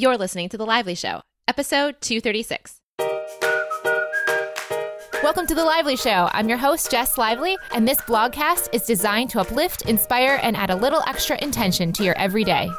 You're listening to The Lively Show, episode 236. Welcome to The Lively Show. I'm your host, Jess Lively, and this blogcast is designed to uplift, inspire, and add a little extra intention to your everyday.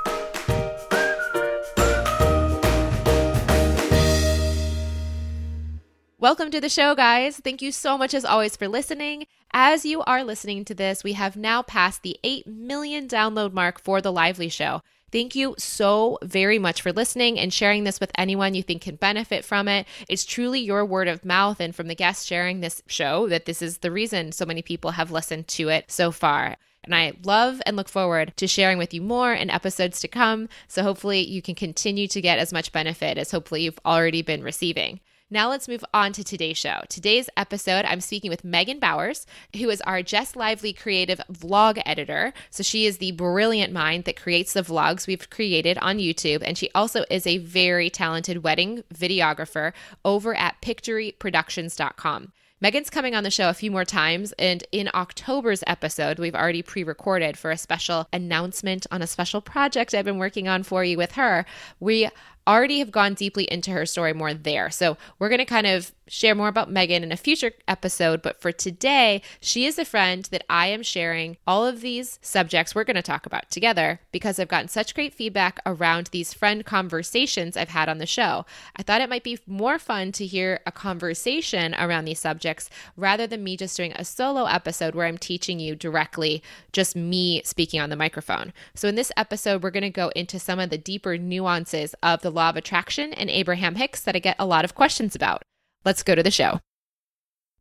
Welcome to the show, guys. Thank you so much, as always, for listening. As you are listening to this, we have now passed the 8 million download mark for The Lively Show. Thank you so very much for listening and sharing this with anyone you think can benefit from it. It's truly your word of mouth and from the guests sharing this show that this is the reason so many people have listened to it so far. And I love and look forward to sharing with you more in episodes to come. So hopefully you can continue to get as much benefit as hopefully you've already been receiving. Now let's move on to today's show. Today's episode, I'm speaking with Megan Bowers, who is our Jess Lively creative vlog editor. So she is the brilliant mind that creates the vlogs we've created on YouTube. And she also is a very talented wedding videographer over at PictoryProductions.com. Megan's coming on the show a few more times, and in October's episode, we've already pre-recorded for a special announcement on a special project I've been working on for you with her. We already have gone deeply into her story more there. So we're going to kind of share more about Megan in a future episode. But for today, she is a friend that I am sharing all of these subjects we're going to talk about together because I've gotten such great feedback around these friend conversations I've had on the show. I thought it might be more fun to hear a conversation around these subjects rather than me just doing a solo episode where I'm teaching you directly, just me speaking on the microphone. So in this episode, we're going to go into some of the deeper nuances of the Law of Attraction and Abraham Hicks that I get a lot of questions about. Let's go to the show.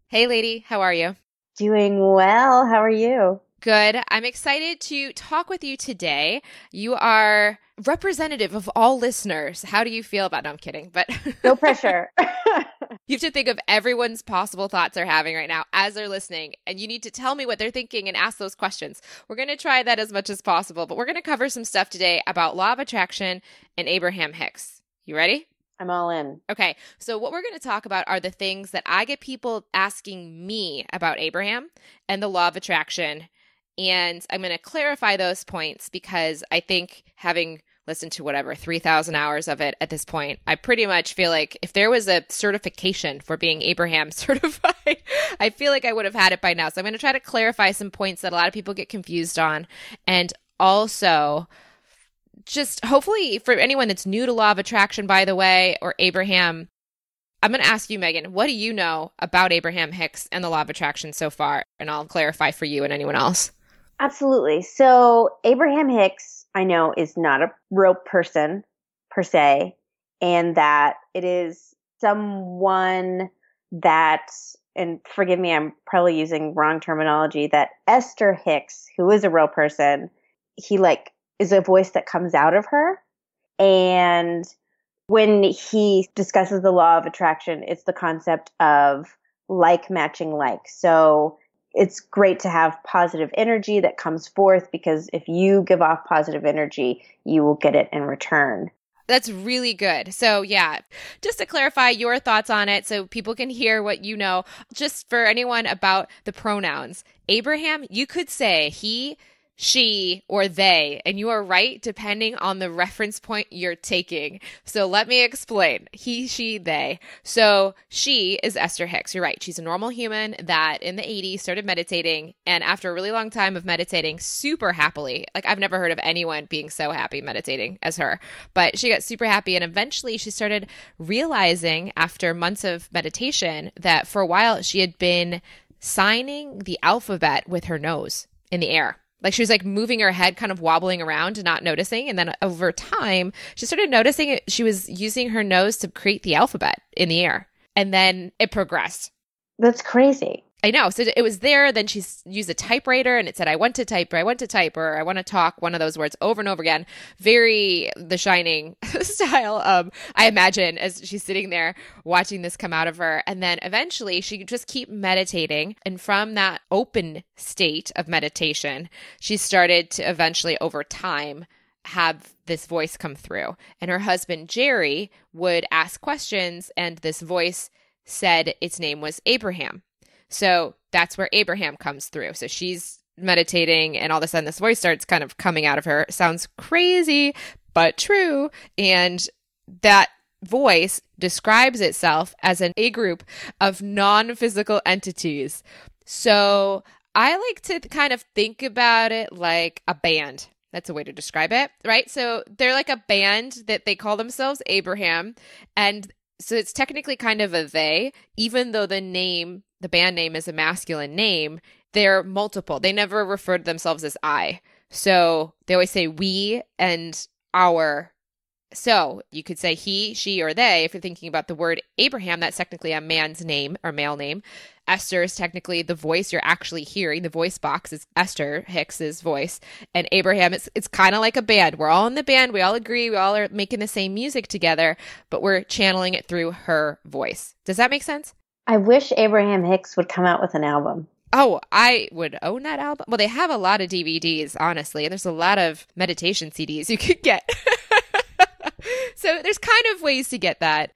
Hey, lady, how are you? Doing well. How are you? Good. I'm excited to talk with you today. You are representative of all listeners. How do you feel about it? No, I'm kidding, but no pressure. You have to think of everyone's possible thoughts they're having right now as they're listening, and you need to tell me what they're thinking and ask those questions. We're going to try that as much as possible, but we're going to cover some stuff today about Law of Attraction and Abraham Hicks. You ready? I'm all in. Okay. So what we're going to talk about are the things that I get people asking me about Abraham and the Law of Attraction. And I'm going to clarify those points because I think having listened to whatever, 3,000 hours of it at this point, I pretty much feel like if there was a certification for being Abraham certified, I feel like I would have had it by now. So I'm going to try to clarify some points that a lot of people get confused on. And also, just hopefully for anyone that's new to Law of Attraction, by the way, or Abraham, I'm going to ask you, Megan, what do you know about Abraham Hicks and the Law of Attraction so far? And I'll clarify for you and anyone else. Absolutely. So Abraham Hicks, I know, is not a real person per se, and that it is someone that, and forgive me, I'm probably using wrong terminology, that Esther Hicks, who is a real person, he is a voice that comes out of her. And when he discusses the Law of Attraction, it's the concept of like matching like. So it's great to have positive energy that comes forth because if you give off positive energy, you will get it in return. That's really good. So yeah, just to clarify your thoughts on it so people can hear what you know, just for anyone about the pronouns. Abraham, you could say he, she, or they, and you are right depending on the reference point you're taking. So let me explain. He, she, they. So she is Esther Hicks. You're right. She's a normal human that in the 80s started meditating, and after a really long time of meditating super happily, like I've never heard of anyone being so happy meditating as her, but she got super happy and eventually she started realizing after months of meditation that for a while she had been signing the alphabet with her nose in the air. Like she was moving her head, kind of wobbling around and not noticing. And then over time, she started noticing it, she was using her nose to create the alphabet in the air. And then it progressed. That's crazy. I know. So it was there. Then she used a typewriter and it said, I want to type, or I want to talk, one of those words over and over again. Very The Shining style, I imagine, as she's sitting there watching this come out of her. And then eventually she could just keep meditating. And from that open state of meditation, she started to eventually over time have this voice come through. And her husband, Jerry, would ask questions and this voice said its name was Abraham. So that's where Abraham comes through. So she's meditating and all of a sudden this voice starts kind of coming out of her. Sounds crazy, but true. And that voice describes itself as a group of non-physical entities. So I like to kind of think about it like a band. That's a way to describe it, right? So they're like a band that they call themselves Abraham. And so it's technically kind of a they, even though the name, the band name is a masculine name, they're multiple. They never refer to themselves as I. So they always say we and our. So you could say he, she, or they. If you're thinking about the word Abraham, that's technically a man's name or male name. Esther is technically the voice you're actually hearing. The voice box is Esther Hicks's voice. And Abraham, it's kind of like a band. We're all in the band. We all agree. We all are making the same music together, but we're channeling it through her voice. Does that make sense? I wish Abraham Hicks would come out with an album. Oh, I would own that album. Well, they have a lot of DVDs, honestly. And there's a lot of meditation CDs you could get. So there's kind of ways to get that.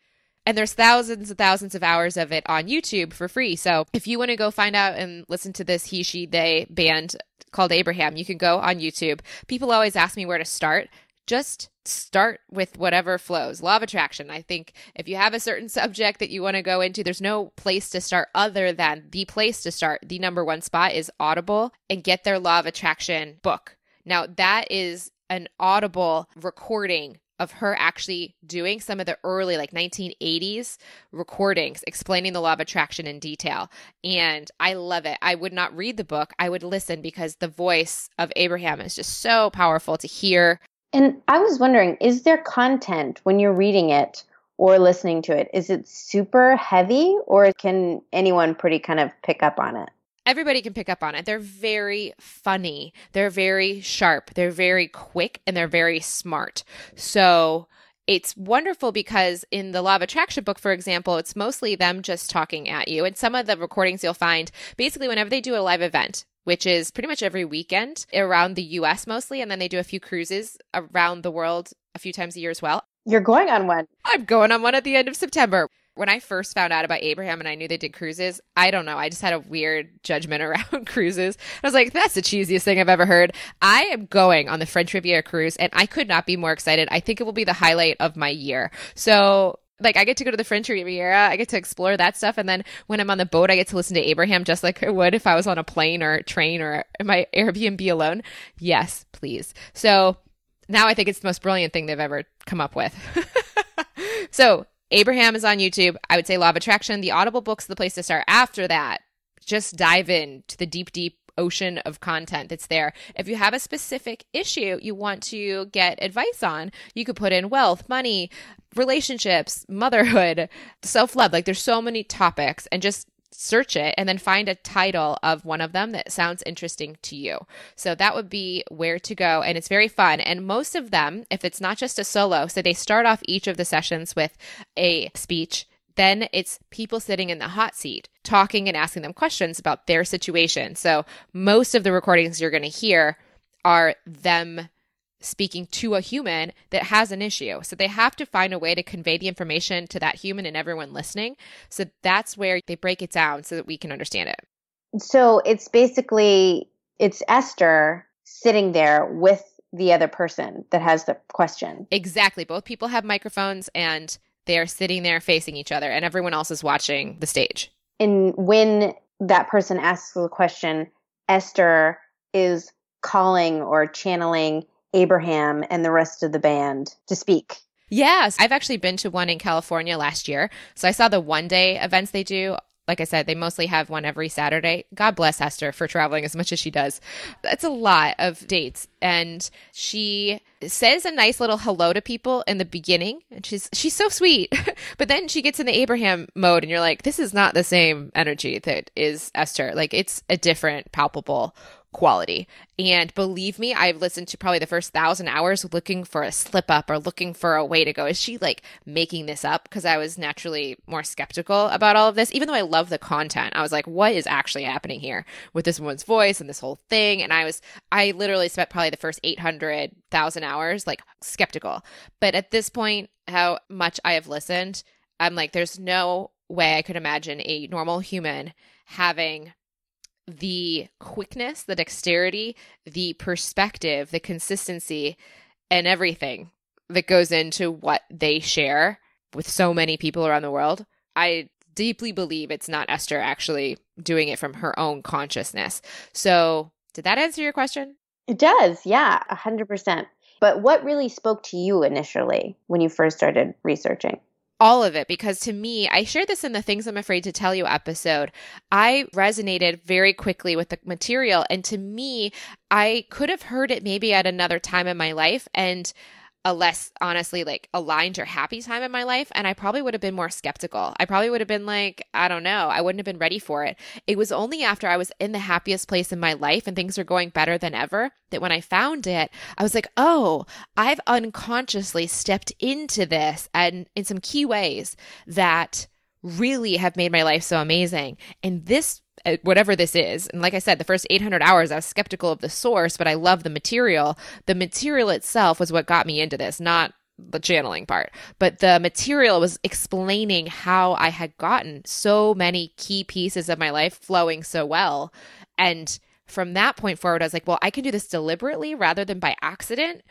And there's thousands and thousands of hours of it on YouTube for free. So if you want to go find out and listen to this he, she, they band called Abraham, you can go on YouTube. People always ask me where to start. Just start with whatever flows. Law of Attraction. I think if you have a certain subject that you want to go into, there's no place to start other than the place to start. The number one spot is Audible, and get their Law of Attraction book. Now, that is an Audible recording of her actually doing some of the early, like 1980s recordings, explaining the Law of Attraction in detail. And I love it. I would not read the book. I would listen, because the voice of Abraham is just so powerful to hear. And I was wondering, is there content when you're reading it or listening to it? Is it super heavy, or can anyone pretty kind of pick up on it? Everybody can pick up on it. They're very funny. They're very sharp. They're very quick, and they're very smart. So it's wonderful, because in the Law of Attraction book, for example, it's mostly them just talking at you. And some of the recordings you'll find basically whenever they do a live event, which is pretty much every weekend around the U.S. mostly. And then they do a few cruises around the world a few times a year as well. You're going on one. I'm going on one at the end of September. When I first found out about Abraham and I knew they did cruises, I don't know, I just had a weird judgment around cruises. I was like, that's the cheesiest thing I've ever heard. I am going on the French Riviera cruise, and I could not be more excited. I think it will be the highlight of my year. So like, I get to go to the French Riviera, I get to explore that stuff, and then when I'm on the boat, I get to listen to Abraham just like I would if I was on a plane or train or in my Airbnb alone. Yes, please. So now I think it's the most brilliant thing they've ever come up with. So Abraham is on YouTube. I would say Law of Attraction. The Audible book's the place to start. After that, just dive into the deep, deep ocean of content that's there. If you have a specific issue you want to get advice on, you could put in wealth, money, relationships, motherhood, self-love. Like, there's so many topics, and just search it and then find a title of one of them that sounds interesting to you. So that would be where to go. And it's very fun. And most of them, if it's not just a solo, so they start off each of the sessions with a speech. Then it's people sitting in the hot seat talking and asking them questions about their situation. So most of the recordings you're going to hear are them speaking to a human that has an issue. So they have to find a way to convey the information to that human and everyone listening. So that's where they break it down so that we can understand it. So it's basically, it's Esther sitting there with the other person that has the question. Exactly. Both people have microphones, and they're sitting there facing each other, and everyone else is watching the stage. And when that person asks the question, Esther is calling or channeling Abraham and the rest of the band to speak. Yes. I've actually been to one in California last year. So I saw the one-day events they do. Like I said, they mostly have one every Saturday. God bless Esther for traveling as much as she does. That's a lot of dates. And she says a nice little hello to people in the beginning. And she's so sweet. But then she gets in the Abraham mode, and you're like, this is not the same energy that is Esther. Like, it's a different palpable quality. And believe me, I've listened to probably the first 1,000 hours looking for a slip up or looking for a way to go. Is she like making this up? Because I was naturally more skeptical about all of this, even though I love the content. I was like, what is actually happening here with this woman's voice and this whole thing? And I literally spent probably the first 800,000 hours like skeptical. But at this point, how much I have listened, I'm like, there's no way I could imagine a normal human having the quickness, the dexterity, the perspective, the consistency, and everything that goes into what they share with so many people around the world. I deeply believe it's not Esther actually doing it from her own consciousness. So did that answer your question? It does. Yeah, 100%. But what really spoke to you initially when you first started researching? All of it, because to me, I shared this in the Things I'm Afraid to Tell You episode. I resonated very quickly with the material. And to me, I could have heard it maybe at another time in my life and a less, honestly, like aligned or happy time in my life. And I probably would have been more skeptical. I probably would have been like, I don't know. I wouldn't have been ready for it. It was only after I was in the happiest place in my life and things were going better than ever that when I found it, I was like, oh, I've unconsciously stepped into this and in some key ways that really have made my life so amazing. And this, whatever this is, and like I said, the first 800 hours, I was skeptical of the source, but I love the material. The material itself was what got me into this, not the channeling part. But the material was explaining how I had gotten so many key pieces of my life flowing so well. And from that point forward, I was like, well, I can do this deliberately rather than by accident.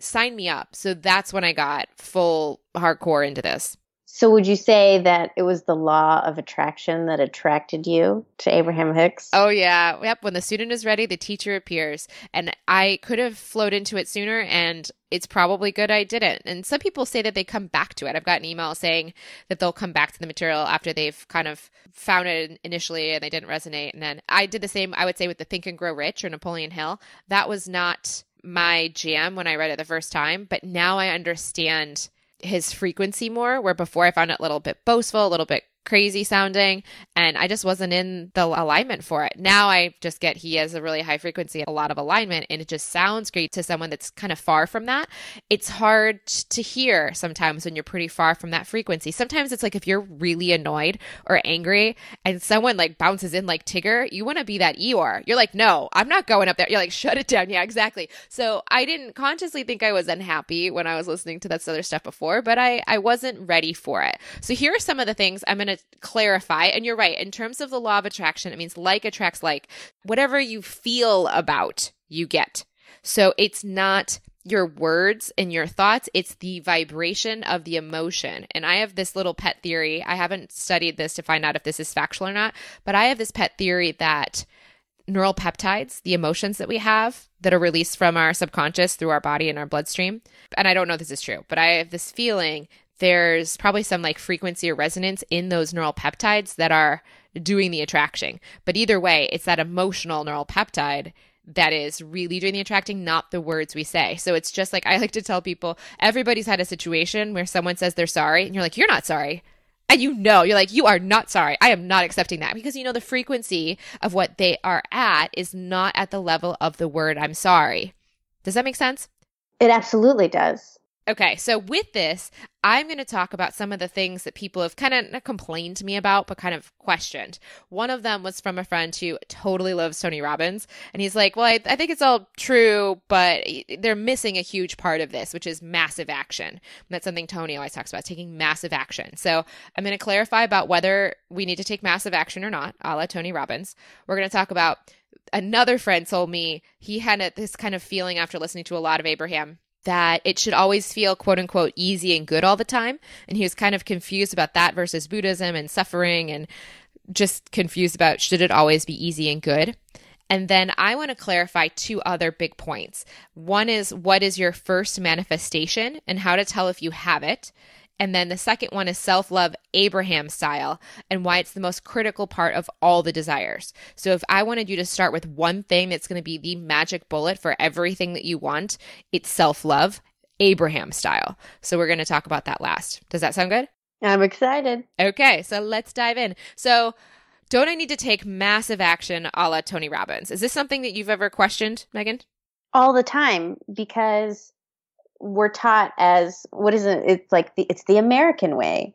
Sign me up. So that's when I got full hardcore into this. So would you say that it was the law of attraction that attracted you to Abraham Hicks? Oh, yeah. Yep. When the student is ready, the teacher appears. And I could have flowed into it sooner, and it's probably good I didn't. And some people say that they come back to it. I've gotten email saying that they'll come back to the material after they've kind of found it initially and they didn't resonate. And then I did the same, I would say, with the Think and Grow Rich or Napoleon Hill. That was not my jam when I read it the first time, but now I understand his frequency more, where before I found it a little bit boastful, a little bit crazy sounding, and I just wasn't in the alignment for it. Now I just get he has a really high frequency, a lot of alignment, and it just sounds great to someone that's kind of far from that. It's hard to hear sometimes when you're pretty far from that frequency. Sometimes it's like if you're really annoyed or angry and someone like bounces in like Tigger, you want to be that Eeyore. You're like, no, I'm not going up there. You're like, shut it down. Yeah, exactly. So I didn't consciously think I was unhappy when I was listening to that other stuff before, but I wasn't ready for it. So here are some of the things I'm going to clarify. And you're right. In terms of the law of attraction, it means like attracts like. Whatever you feel about, you get. So it's not your words and your thoughts. It's the vibration of the emotion. And I have this little pet theory. I haven't studied this to find out if this is factual or not, but I have this pet theory that neural peptides, the emotions that we have that are released from our subconscious through our body and our bloodstream. And I don't know if this is true, but I have this feeling there's probably some like frequency or resonance in those neural peptides that are doing the attracting. But either way, it's that emotional neural peptide that is really doing the attracting, not the words we say. So it's just like, I like to tell people, everybody's had a situation where someone says they're sorry and you're like, you're not sorry. And you know, you're like, you are not sorry. I am not accepting that, because you know the frequency of what they are at is not at the level of the word I'm sorry. Does that make sense? It absolutely does. Okay, so with this, I'm going to talk about some of the things that people have kind of complained to me about, but kind of questioned. One of them was from a friend who totally loves Tony Robbins. And he's like, well, I think it's all true, but they're missing a huge part of this, which is massive action. And that's something Tony always talks about, taking massive action. So I'm going to clarify about whether we need to take massive action or not, a la Tony Robbins. We're going to talk about another friend told me he had this kind of feeling after listening to a lot of Abraham that it should always feel, quote unquote, easy and good all the time. And he was kind of confused about that versus Buddhism and suffering, and just confused about should it always be easy and good. And then I want to clarify two other big points. One is, what is your first manifestation and how to tell if you have it? And then the second one is self-love Abraham style, and why it's the most critical part of all the desires. So if I wanted you to start with one thing that's going to be the magic bullet for everything that you want, it's self-love Abraham style. So we're going to talk about that last. Does that sound good? I'm excited. Okay, so let's dive in. So don't I need to take massive action a la Tony Robbins? Is this something that you've ever questioned, Megan? All the time, because we're taught as, what is it? It's like it's the American way.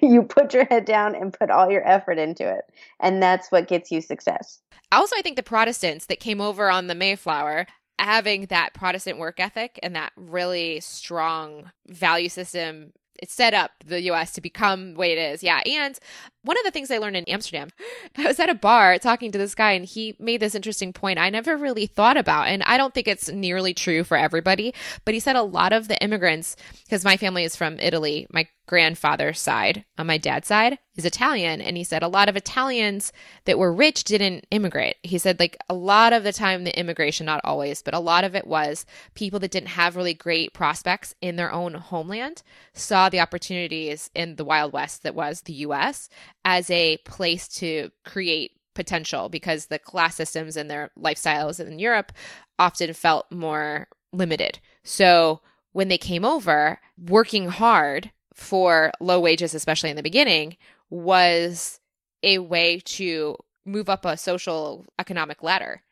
You put your head down and put all your effort into it. And that's what gets you success. Also, I think the Protestants that came over on the Mayflower, having that Protestant work ethic and that really strong value system It set up the U.S. to become the way it is. Yeah. And one of the things I learned in Amsterdam, I was at a bar talking to this guy, and he made this interesting point I never really thought about. And I don't think it's nearly true for everybody, but he said a lot of the immigrants, because my family is from Italy, my grandfather's side on my dad's side is Italian. And he said a lot of Italians that were rich didn't immigrate. He said like a lot of the time, the immigration, not always, but a lot of it was people that didn't have really great prospects in their own homeland saw the opportunities in the Wild West that was the U.S. as a place to create potential, because the class systems and their lifestyles in Europe often felt more limited. So when they came over, working hard for low wages, especially in the beginning, was a way to move up a social economic ladder.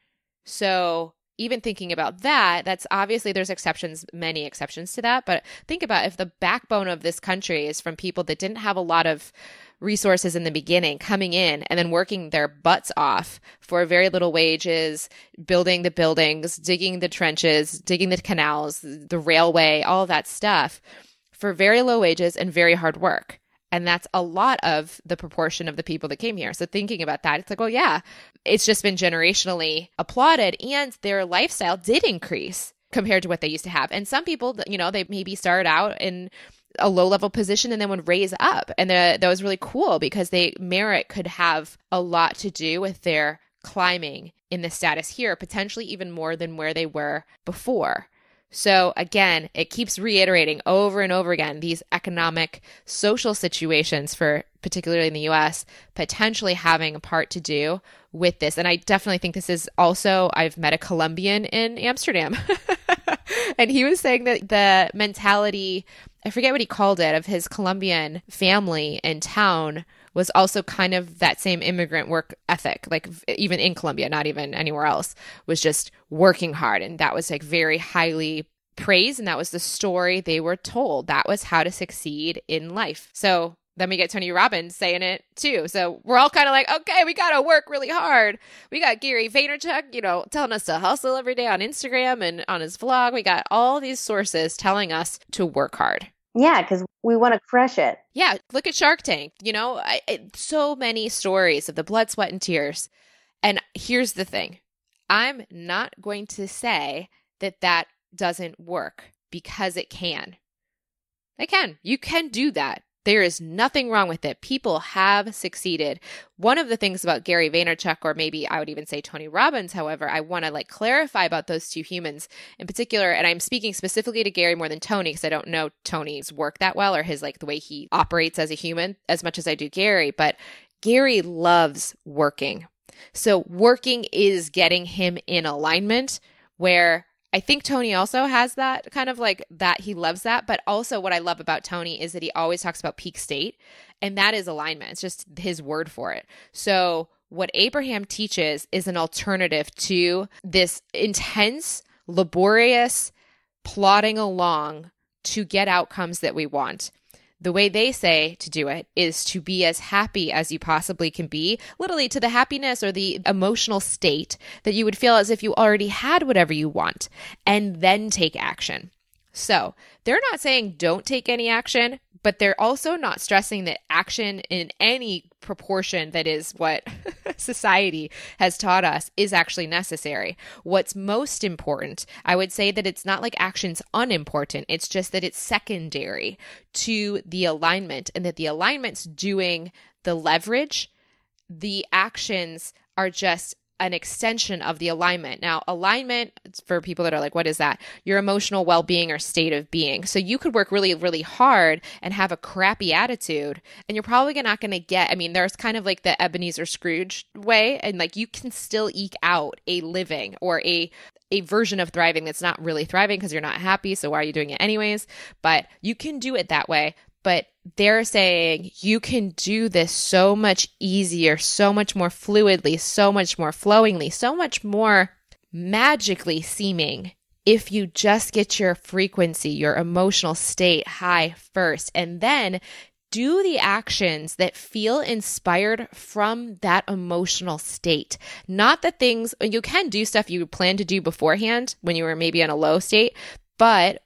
So even thinking about that, that's obviously there's exceptions, many exceptions to that. But think about if the backbone of this country is from people that didn't have a lot of resources in the beginning coming in and then working their butts off for very little wages, building the buildings, digging the trenches, digging the canals, the railway, all that stuff for very low wages and very hard work. And that's a lot of the proportion of the people that came here. So thinking about that, it's like, well, yeah, it's just been generationally applauded, and their lifestyle did increase compared to what they used to have. And some people, you know, they maybe started out in a low-level position and then would raise up. And that was really cool because they merit could have a lot to do with their climbing in the status here, potentially even more than where they were before. So again, it keeps reiterating over and over again, these economic, social situations for particularly in the US, potentially having a part to do with this. And I definitely think this is also, I've met a Colombian in Amsterdam and he was saying that the mentality, I forget what he called it, of his Colombian family in town was also kind of that same immigrant work ethic, like even in Colombia, not even anywhere else, was just working hard. And that was like very highly praised. And that was the story they were told. That was how to succeed in life. So then we get Tony Robbins saying it too. So we're all kind of like, okay, we got to work really hard. We got Gary Vaynerchuk, you know, telling us to hustle every day on Instagram and on his vlog. We got all these sources telling us to work hard. Yeah, because we want to crush it. Yeah, look at Shark Tank. You know, so many stories of the blood, sweat, and tears. And here's the thing. I'm not going to say that that doesn't work, because it can. It can. You can do that. There is nothing wrong with it. People have succeeded. One of the things about Gary Vaynerchuk, or maybe I would even say Tony Robbins, however, I want to like clarify about those two humans in particular. And I'm speaking specifically to Gary more than Tony, because I don't know Tony's work that well, or his like the way he operates as a human as much as I do Gary. But Gary loves working. So working is getting him in alignment, where I think Tony also has that kind of like that he loves that. But also what I love about Tony is that he always talks about peak state, and that is alignment. It's just his word for it. So what Abraham teaches is an alternative to this intense, laborious plodding along to get outcomes that we want. The way they say to do it is to be as happy as you possibly can be, literally to the happiness or the emotional state that you would feel as if you already had whatever you want, and then take action. So they're not saying don't take any action, but they're also not stressing that action in any proportion that is what society has taught us is actually necessary. What's most important, I would say that it's not like action's unimportant. It's just that it's secondary to the alignment, and that the alignment's doing the leverage. The actions are just an extension of the alignment. Now, alignment, for people that are like, what is that? Your emotional well-being or state of being. So you could work really, really hard and have a crappy attitude, and you're probably not going to get, I mean, there's kind of like the Ebenezer Scrooge way, and like you can still eke out a living or a version of thriving that's not really thriving because you're not happy. So why are you doing it anyways? But you can do it that way. But they're saying you can do this so much easier, so much more fluidly, so much more flowingly, so much more magically seeming if you just get your frequency, your emotional state high first, and then do the actions that feel inspired from that emotional state. Not the things, you can do stuff you planned to do beforehand when you were maybe in a low state, but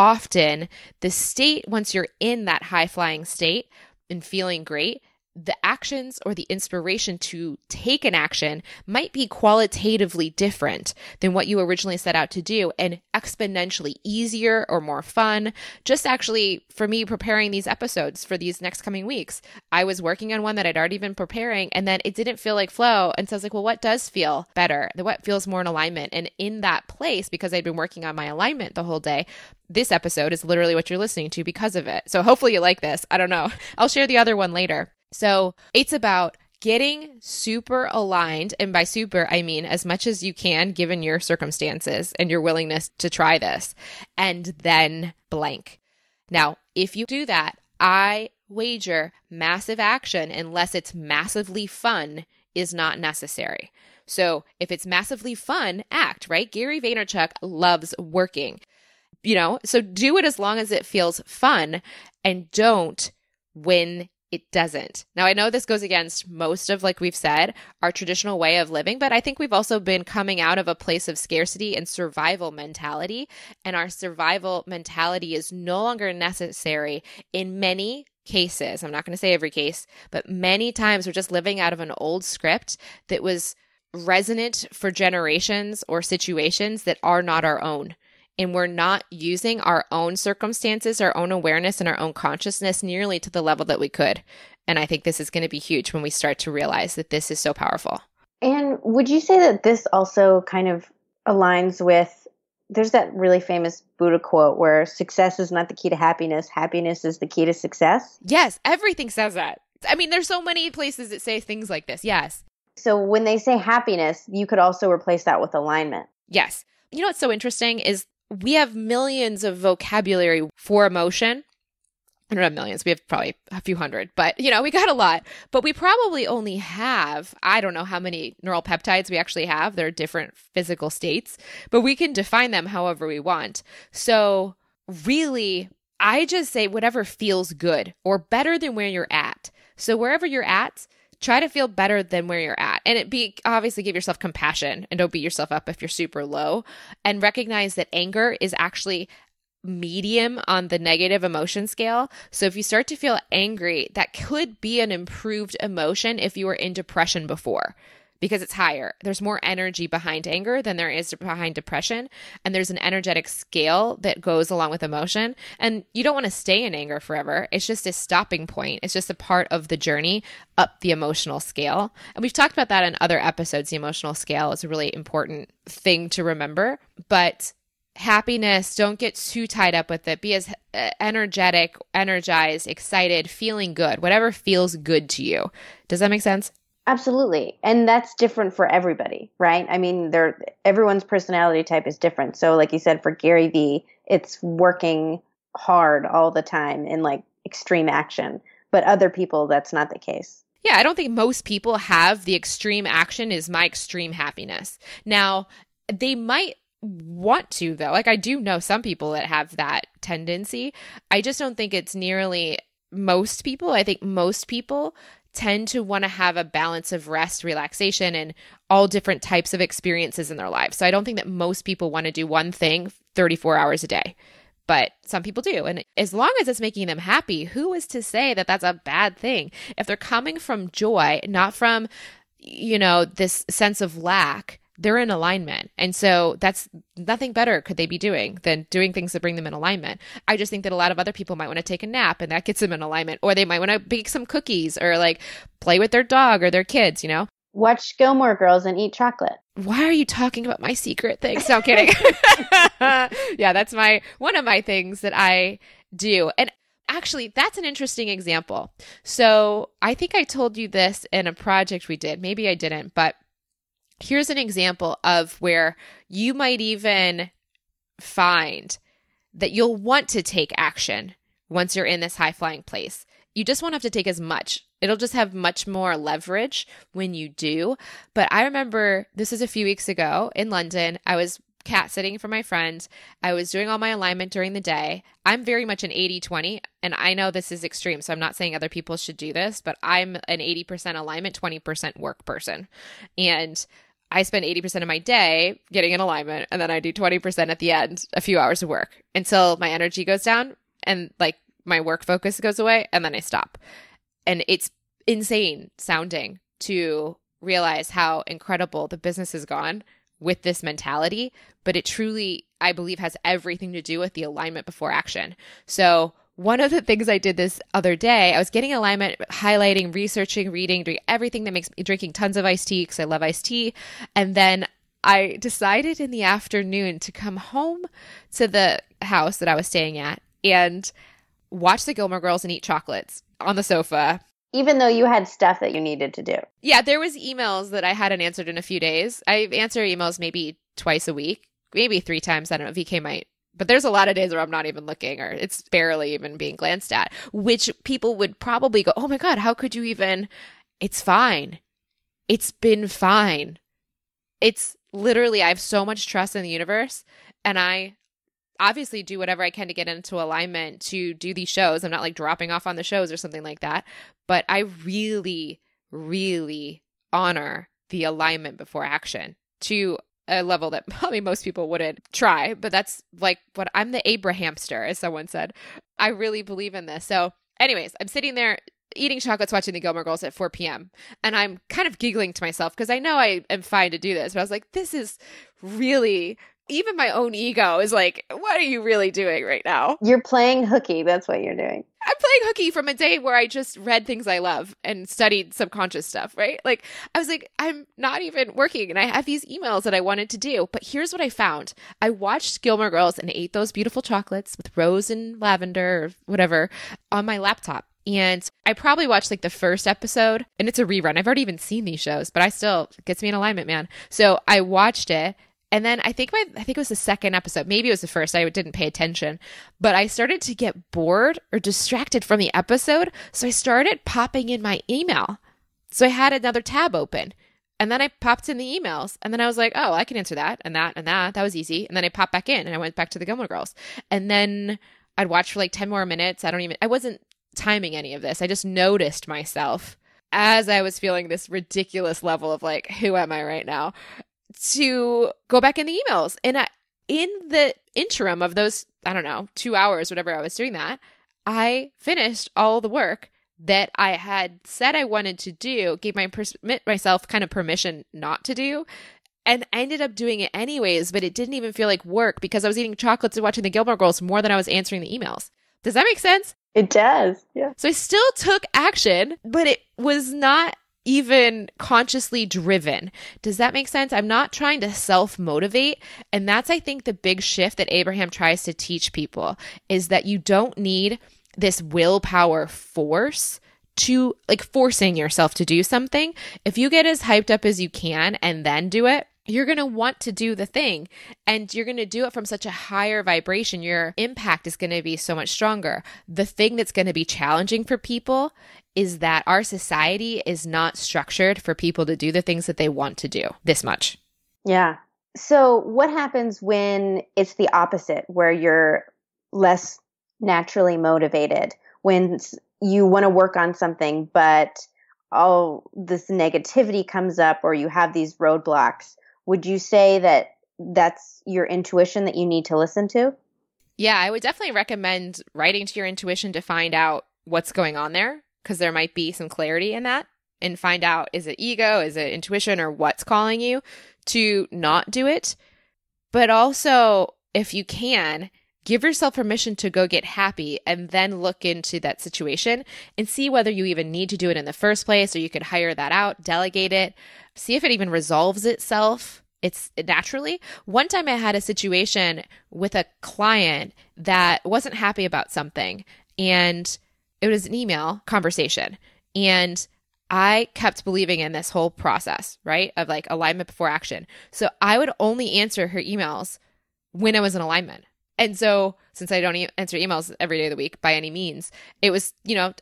often the state, once you're in that high-flying state and feeling great, the actions or the inspiration to take an action might be qualitatively different than what you originally set out to do, and exponentially easier or more fun. Just actually, for me, preparing these episodes for these next coming weeks, I was working on one that I'd already been preparing, and then it didn't feel like flow. And so I was like, well, what does feel better? What feels more in alignment? And in that place, because I'd been working on my alignment the whole day, this episode is literally what you're listening to because of it. So hopefully you like this. I don't know. I'll share the other one later. So it's about getting super aligned. And by super, I mean as much as you can, given your circumstances and your willingness to try this, and then blank. Now, if you do that, I wager massive action, unless it's massively fun, is not necessary. So if it's massively fun, act, right? Gary Vaynerchuk loves working, so do it as long as it feels fun, and don't win it doesn't. Now, I know this goes against most of, like we've said, our traditional way of living, but I think we've also been coming out of a place of scarcity and survival mentality, and our survival mentality is no longer necessary in many cases. I'm not going to say every case, but many times we're just living out of an old script that was resonant for generations or situations that are not our own. And we're not using our own circumstances, our own awareness, and our own consciousness nearly to the level that we could. And I think this is going to be huge when we start to realize that this is so powerful. And would you say that this also kind of aligns with, there's that really famous Buddha quote where success is not the key to happiness, happiness is the key to success? Yes, everything says that. I mean, there's so many places that say things like this, yes. So when they say happiness, you could also replace that with alignment. Yes. You know what's so interesting is, we have millions of vocabulary for emotion. I don't have millions. We have probably a few hundred, but we got a lot. But we probably only have, I don't know how many neural peptides we actually have. They're different physical states, but we can define them however we want. So really, I just say whatever feels good or better than where you're at. So wherever you're at, try to feel better than where you're at. And obviously give yourself compassion, and don't beat yourself up if you're super low, and recognize that anger is actually medium on the negative emotion scale. So if you start to feel angry, that could be an improved emotion if you were in depression before, because it's higher. There's more energy behind anger than there is behind depression. And there's an energetic scale that goes along with emotion. And you don't want to stay in anger forever. It's just a stopping point. It's just a part of the journey up the emotional scale. And we've talked about that in other episodes. The emotional scale is a really important thing to remember. But happiness, don't get too tied up with it. Be as energetic, energized, excited, feeling good, whatever feels good to you. Does that make sense? Absolutely. And that's different for everybody, right? I mean, everyone's personality type is different. So like you said, for Gary V, it's working hard all the time in like extreme action. But other people, that's not the case. Yeah, I don't think most people have the extreme action is my extreme happiness. Now, they might want to though. Like I do know some people that have that tendency. I just don't think it's nearly most people. I think most people tend to want to have a balance of rest, relaxation, and all different types of experiences in their lives. So I don't think that most people want to do one thing 34 hours a day, but some people do. And as long as it's making them happy, who is to say that that's a bad thing? If they're coming from joy, not from, this sense of lack, they're in alignment. And so that's nothing better could they be doing than doing things that bring them in alignment. I just think that a lot of other people might want to take a nap and that gets them in alignment, or they might want to bake some cookies or like play with their dog or their kids, Watch Gilmore Girls and eat chocolate. Why are you talking about my secret things? No, I'm kidding. Yeah, that's one of my things that I do. And actually, that's an interesting example. So I think I told you this in a project we did. Maybe I didn't, but here's an example of where you might even find that you'll want to take action once you're in this high-flying place. You just won't have to take as much. It'll just have much more leverage when you do. But I remember this is a few weeks ago in London. I was cat sitting for my friend. I was doing all my alignment during the day. I'm very much an 80-20, and I know this is extreme, so I'm not saying other people should do this, but I'm an 80% alignment, 20% work person. And I spend 80% of my day getting in alignment, and then I do 20% at the end, a few hours of work, until my energy goes down and like my work focus goes away, and then I stop. And it's insane sounding to realize how incredible the business has gone with this mentality, but it truly, I believe, has everything to do with the alignment before action. So one of the things I did this other day, I was getting alignment, highlighting, researching, reading, doing everything that makes me, drinking tons of iced tea because I love iced tea. And then I decided in the afternoon to come home to the house that I was staying at and watch the Gilmore Girls and eat chocolates on the sofa. Even though you had stuff that you needed to do. Yeah, there was emails that I hadn't answered in a few days. I answer emails maybe twice a week, maybe three times. I don't know, VK might. But there's a lot of days where I'm not even looking, or it's barely even being glanced at, which people would probably go, oh my God, how could you even? It's fine. It's been fine. It's literally, I have so much trust in the universe, and I obviously do whatever I can to get into alignment to do these shows. I'm not like dropping off on the shows or something like that. But I really, really honor the alignment before action to a level that probably most people wouldn't try. But that's like what I'm the Abrahamster, as someone said. I really believe in this. So anyways, I'm sitting there eating chocolates, watching the Gilmore Girls at 4 p.m. And I'm kind of giggling to myself because I know I am fine to do this. But I was like, this is really... Even my own ego is like, what are you really doing right now? You're playing hooky. That's what you're doing. I'm playing hooky from a day where I just read things I love and studied subconscious stuff, right? Like, I was like, I'm not even working and I have these emails that I wanted to do. But here's what I found. I watched Gilmore Girls and ate those beautiful chocolates with rose and lavender or whatever on my laptop. And I probably watched like the first episode, and it's a rerun. I've already even seen these shows, but I still, it gets me in alignment, man. So I watched it. And then I think it was the second episode. Maybe it was the first. I didn't pay attention. But I started to get bored or distracted from the episode. So I started popping in my email. So I had another tab open. And then I popped in the emails. And then I was like, oh, I can answer that and that and that. That was easy. And then I popped back in and I went back to the Gilmore Girls. And then I'd watch for like 10 more minutes. I wasn't timing any of this. I just noticed myself as I was feeling this ridiculous level of like, who am I right now? To go back in the emails. And in the interim of those, 2 hours, whatever I was doing that, I finished all the work that I had said I wanted to do, gave myself kind of permission not to do, and ended up doing it anyways, but it didn't even feel like work because I was eating chocolates and watching the Gilmore Girls more than I was answering the emails. Does that make sense? It does, yeah. So I still took action, but it was not even consciously driven. Does that make sense? I'm not trying to self-motivate. And that's, I think, the big shift that Abraham tries to teach people is that you don't need this willpower force to like forcing yourself to do something. If you get as hyped up as you can and then do it, you're going to want to do the thing, and you're going to do it from such a higher vibration. Your impact is going to be so much stronger. The thing that's going to be challenging for people is that our society is not structured for people to do the things that they want to do this much. Yeah. So what happens when it's the opposite, where you're less naturally motivated, when you want to work on something, but all this negativity comes up or you have these roadblocks? Would you say that that's your intuition that you need to listen to? Yeah, I would definitely recommend writing to your intuition to find out what's going on there, because there might be some clarity in that, and find out, is it ego, is it intuition, or what's calling you to not do it? But also, if you can, give yourself permission to go get happy and then look into that situation and see whether you even need to do it in the first place, or you could hire that out, delegate it, see if it even resolves itself. It's naturally. One time I had a situation with a client that wasn't happy about something, and it was an email conversation, and I kept believing in this whole process, right, of like alignment before action. So I would only answer her emails when I was in alignment. And so since I don't answer emails every day of the week by any means, it was,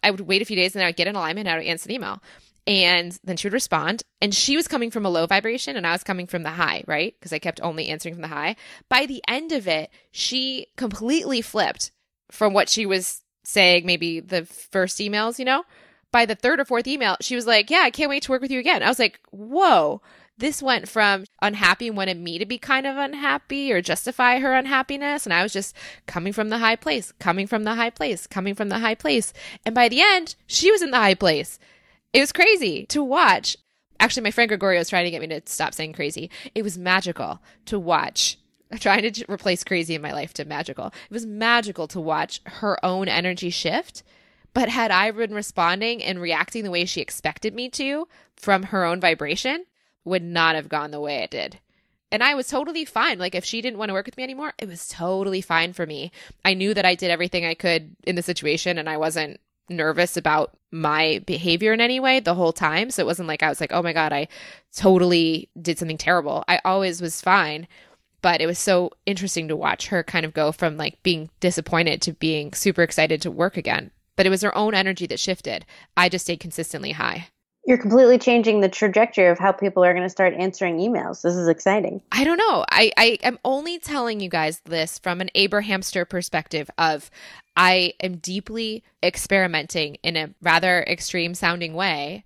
I would wait a few days and I would get in alignment and I would answer an email. And then she would respond. And she was coming from a low vibration and I was coming from the high, right? Because I kept only answering from the high. By the end of it, she completely flipped from what she was saying, maybe the first emails. By the third or fourth email, she was like, yeah, I can't wait to work with you again. I was like, whoa, This went from unhappy and wanted me to be kind of unhappy or justify her unhappiness. And I was just coming from the high place. And by the end, she was in the high place. It was crazy to watch. Actually, my friend Gregorio was trying to get me to stop saying crazy. It was magical to watch. I'm trying to replace crazy in my life to magical. It was magical to watch her own energy shift. But had I been responding and reacting the way she expected me to from her own vibration, would not have gone the way it did. And I was totally fine. Like, if she didn't want to work with me anymore, it was totally fine for me. I knew that I did everything I could in the situation, and I wasn't nervous about my behavior in any way the whole time. So it wasn't like I was like, oh my God, I totally did something terrible. I always was fine. But it was so interesting to watch her kind of go from like being disappointed to being super excited to work again. But it was her own energy that shifted. I just stayed consistently high. You're completely changing the trajectory of how people are going to start answering emails. This is exciting. I don't know. I am only telling you guys this from an Abrahamster perspective of I am deeply experimenting in a rather extreme sounding way.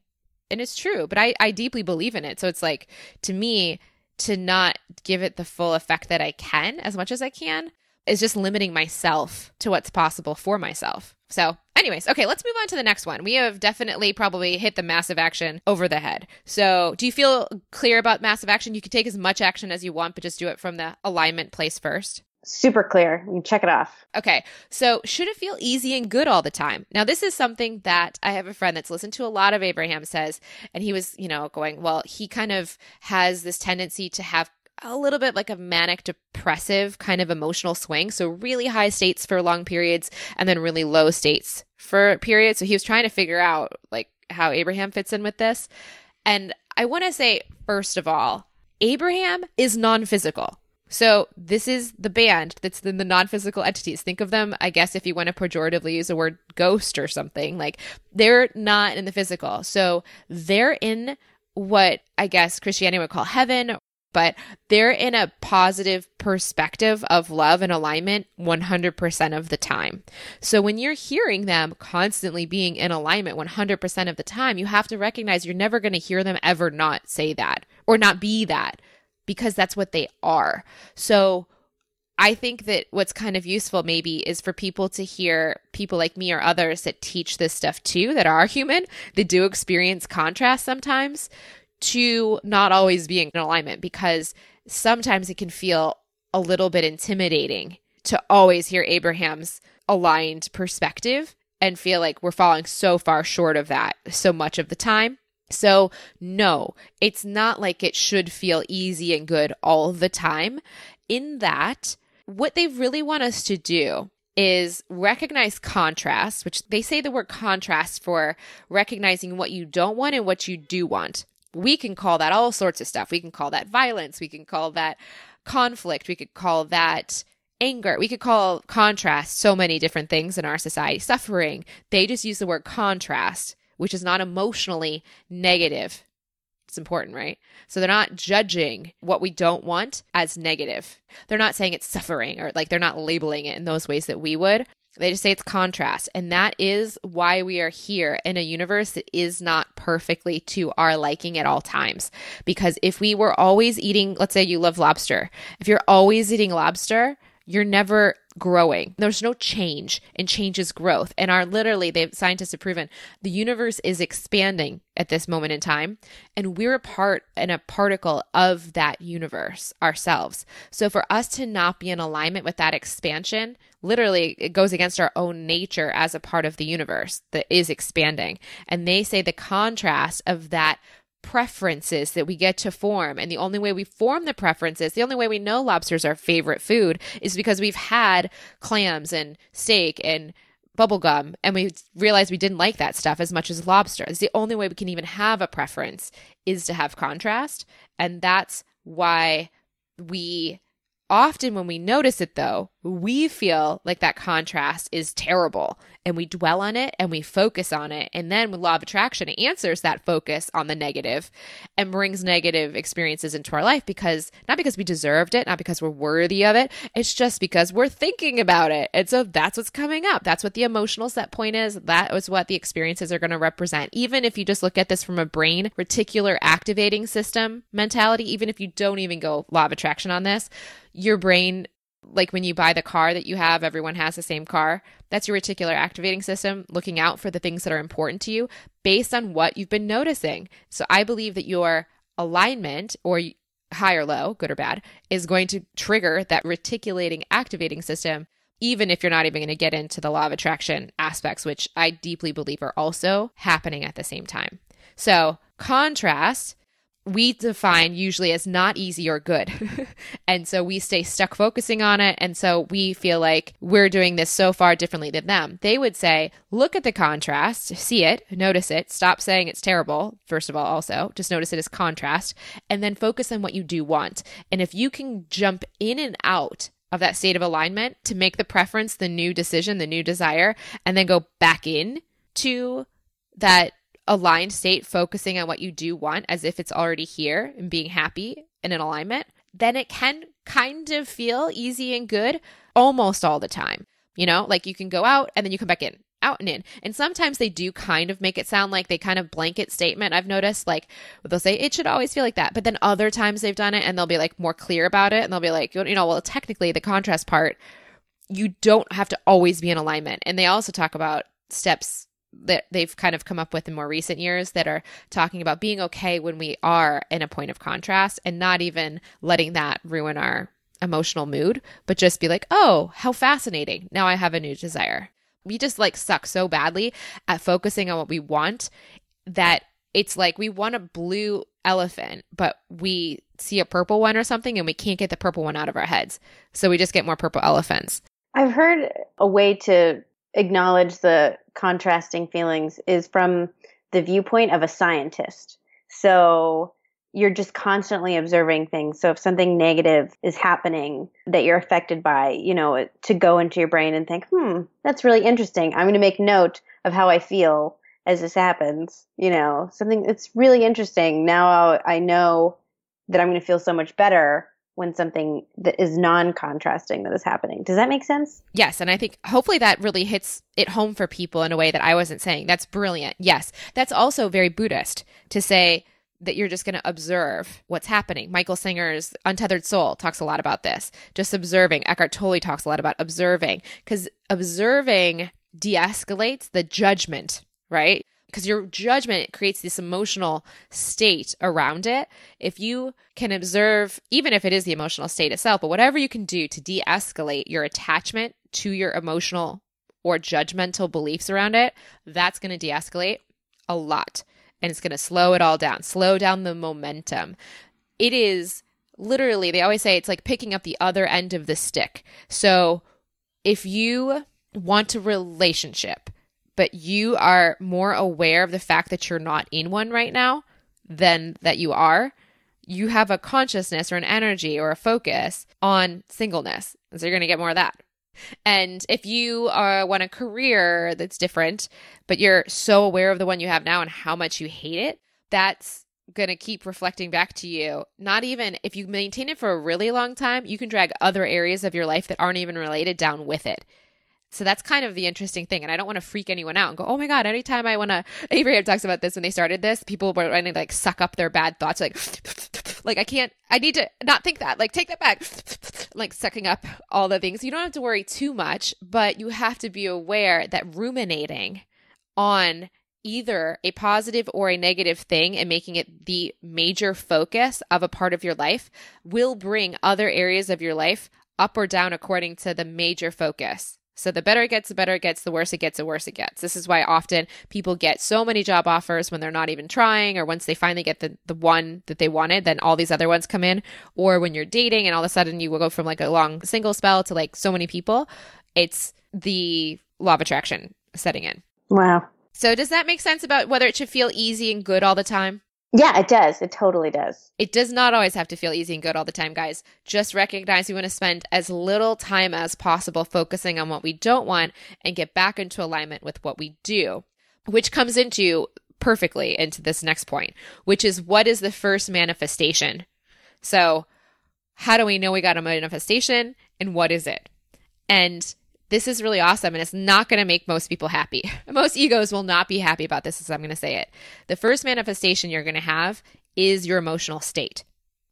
And it's true, but I deeply believe in it. So it's like, to me, to not give it the full effect that I can as much as I can is just limiting myself to what's possible for myself. So anyways, okay, let's move on to the next one. We have definitely probably hit the massive action over the head. So do you feel clear about massive action? You can take as much action as you want, but just do it from the alignment place first. Super clear. You can check it off. Okay. So should it feel easy and good all the time? Now, this is something that I have a friend that's listened to a lot of Abraham says, and he was, going, well, he kind of has this tendency to have a little bit like a manic depressive kind of emotional swing. So really high states for long periods and then really low states for periods. So he was trying to figure out like how Abraham fits in with this. And I want to say, first of all, Abraham is non-physical. So this is the band that's in the non-physical entities. Think of them, I guess, if you want to pejoratively use the word ghost or something, like they're not in the physical. So they're in what I guess Christianity would call heaven, but they're in a positive perspective of love and alignment 100% of the time. So when you're hearing them constantly being in alignment 100% of the time, you have to recognize you're never going to hear them ever not say that or not be that, because that's what they are. So I think that what's kind of useful maybe is for people to hear people like me or others that teach this stuff too, that are human, that do experience contrast sometimes, to not always be in alignment, because sometimes it can feel a little bit intimidating to always hear Abraham's aligned perspective and feel like we're falling so far short of that so much of the time. So no, it's not like it should feel easy and good all the time. In that, what they really want us to do is recognize contrast, which they say the word contrast for recognizing what you don't want and what you do want. We can call that all sorts of stuff. We can call that violence. We can call that conflict. We could call that anger. We could call contrast so many different things in our society. Suffering. They just use the word contrast, which is not emotionally negative. It's important, right? So they're not judging what we don't want as negative. They're not saying it's suffering, or like they're not labeling it in those ways that we would. They just say it's contrast. And that is why we are here in a universe that is not perfectly to our liking at all times. Because if we were always eating, let's say you love lobster. If you're always eating lobster, you're never growing. There's no change, and change is growth. And scientists have proven the universe is expanding at this moment in time, and we're a particle of that universe ourselves. So for us to not be in alignment with that expansion, literally it goes against our own nature as a part of the universe that is expanding. And they say the contrast of that preferences that we get to form. And the only way we form the preferences, the only way we know lobster's our favorite food is because we've had clams and steak and bubblegum, and we realized we didn't like that stuff as much as lobster. It's the only way we can even have a preference is to have contrast. And that's why we often, when we notice it though, we feel like that contrast is terrible and we dwell on it and we focus on it. And then with Law of Attraction, it answers that focus on the negative and brings negative experiences into our life, because not because we deserved it, not because we're worthy of it. It's just because we're thinking about it. And so that's what's coming up. That's what the emotional set point is. That is what the experiences are going to represent. Even if you just look at this from a brain reticular activating system mentality, even if you don't even go Law of Attraction on this, your brain, like when you buy the car that you have, everyone has the same car. That's your reticular activating system looking out for the things that are important to you based on what you've been noticing. So I believe that your alignment, or high or low, good or bad, is going to trigger that reticulating activating system, even if you're not even going to get into the Law of Attraction aspects, which I deeply believe are also happening at the same time. So contrast, we define usually as not easy or good. And so we stay stuck focusing on it. And so we feel like we're doing this so far differently than them. They would say, look at the contrast, see it, notice it, stop saying it's terrible. First of all, also just notice it as contrast, and then focus on what you do want. And if you can jump in and out of that state of alignment to make the preference, the new decision, the new desire, and then go back in to that aligned state, focusing on what you do want as if it's already here and being happy and in alignment, then it can kind of feel easy and good almost all the time. You know, like you can go out and then you come back in, out and in. And sometimes they do kind of make it sound like they kind of blanket statement. I've noticed, like, they'll say it should always feel like that. But then other times they've done it and they'll be like more clear about it. And they'll be like, you know, well, technically the contrast part, you don't have to always be in alignment. And they also talk about steps that they've kind of come up with in more recent years that are talking about being okay when we are in a point of contrast and not even letting that ruin our emotional mood, but just be like, oh, how fascinating. Now I have a new desire. We just like suck so badly at focusing on what we want that it's like we want a blue elephant, but we see a purple one or something and we can't get the purple one out of our heads. So we just get more purple elephants. I've heard a way to acknowledge the contrasting feelings is from the viewpoint of a scientist. So you're just constantly observing things. So if something negative is happening that you're affected by, you know, to go into your brain and think, that's really interesting. I'm going to make note of how I feel as this happens. You know, something that's really interesting. Now I know that I'm going to feel so much better when something that is non-contrasting that is happening. Does that make sense? Yes. And I think hopefully that really hits it home for people in a way that I wasn't saying. That's brilliant. Yes. That's also very Buddhist to say that you're just going to observe what's happening. Michael Singer's Untethered Soul talks a lot about this. Just observing. Eckhart Tolle talks a lot about observing, because observing de-escalates the judgment, right? Because your judgment creates this emotional state around it. If you can observe, even if it is the emotional state itself, but whatever you can do to de-escalate your attachment to your emotional or judgmental beliefs around it, that's going to de-escalate a lot. And it's going to slow it all down, slow down the momentum. It is literally, they always say it's like picking up the other end of the stick. So if you want a relationship, but you are more aware of the fact that you're not in one right now than that you are, you have a consciousness or an energy or a focus on singleness. And so you're going to get more of that. And if you want a career that's different, but you're so aware of the one you have now and how much you hate it, that's going to keep reflecting back to you. Not even if you maintain it for a really long time, you can drag other areas of your life that aren't even related down with it. So that's kind of the interesting thing. And I don't want to freak anyone out and go, oh my God, anytime I want to, Abraham talks about this when they started this, people were trying to like suck up their bad thoughts. Like I can't, I need to not think that, like take that back, like sucking up all the things. You don't have to worry too much, but you have to be aware that ruminating on either a positive or a negative thing and making it the major focus of a part of your life will bring other areas of your life up or down according to the major focus. So the better it gets, the better it gets, the worse it gets, the worse it gets. This is why often people get so many job offers when they're not even trying, or once they finally get the one that they wanted, then all these other ones come in. Or when you're dating and all of a sudden you will go from like a long single spell to like so many people. It's the Law of Attraction setting in. Wow. So does that make sense about whether it should feel easy and good all the time? Yeah, it does. It totally does. It does not always have to feel easy and good all the time, guys. Just recognize we want to spend as little time as possible focusing on what we don't want and get back into alignment with what we do, which comes into perfectly into this next point, which is what is the first manifestation? So how do we know we got a manifestation and what is it? And this is really awesome, and it's not going to make most people happy. Most egos will not be happy about this, as I'm going to say it. The first manifestation you're going to have is your emotional state.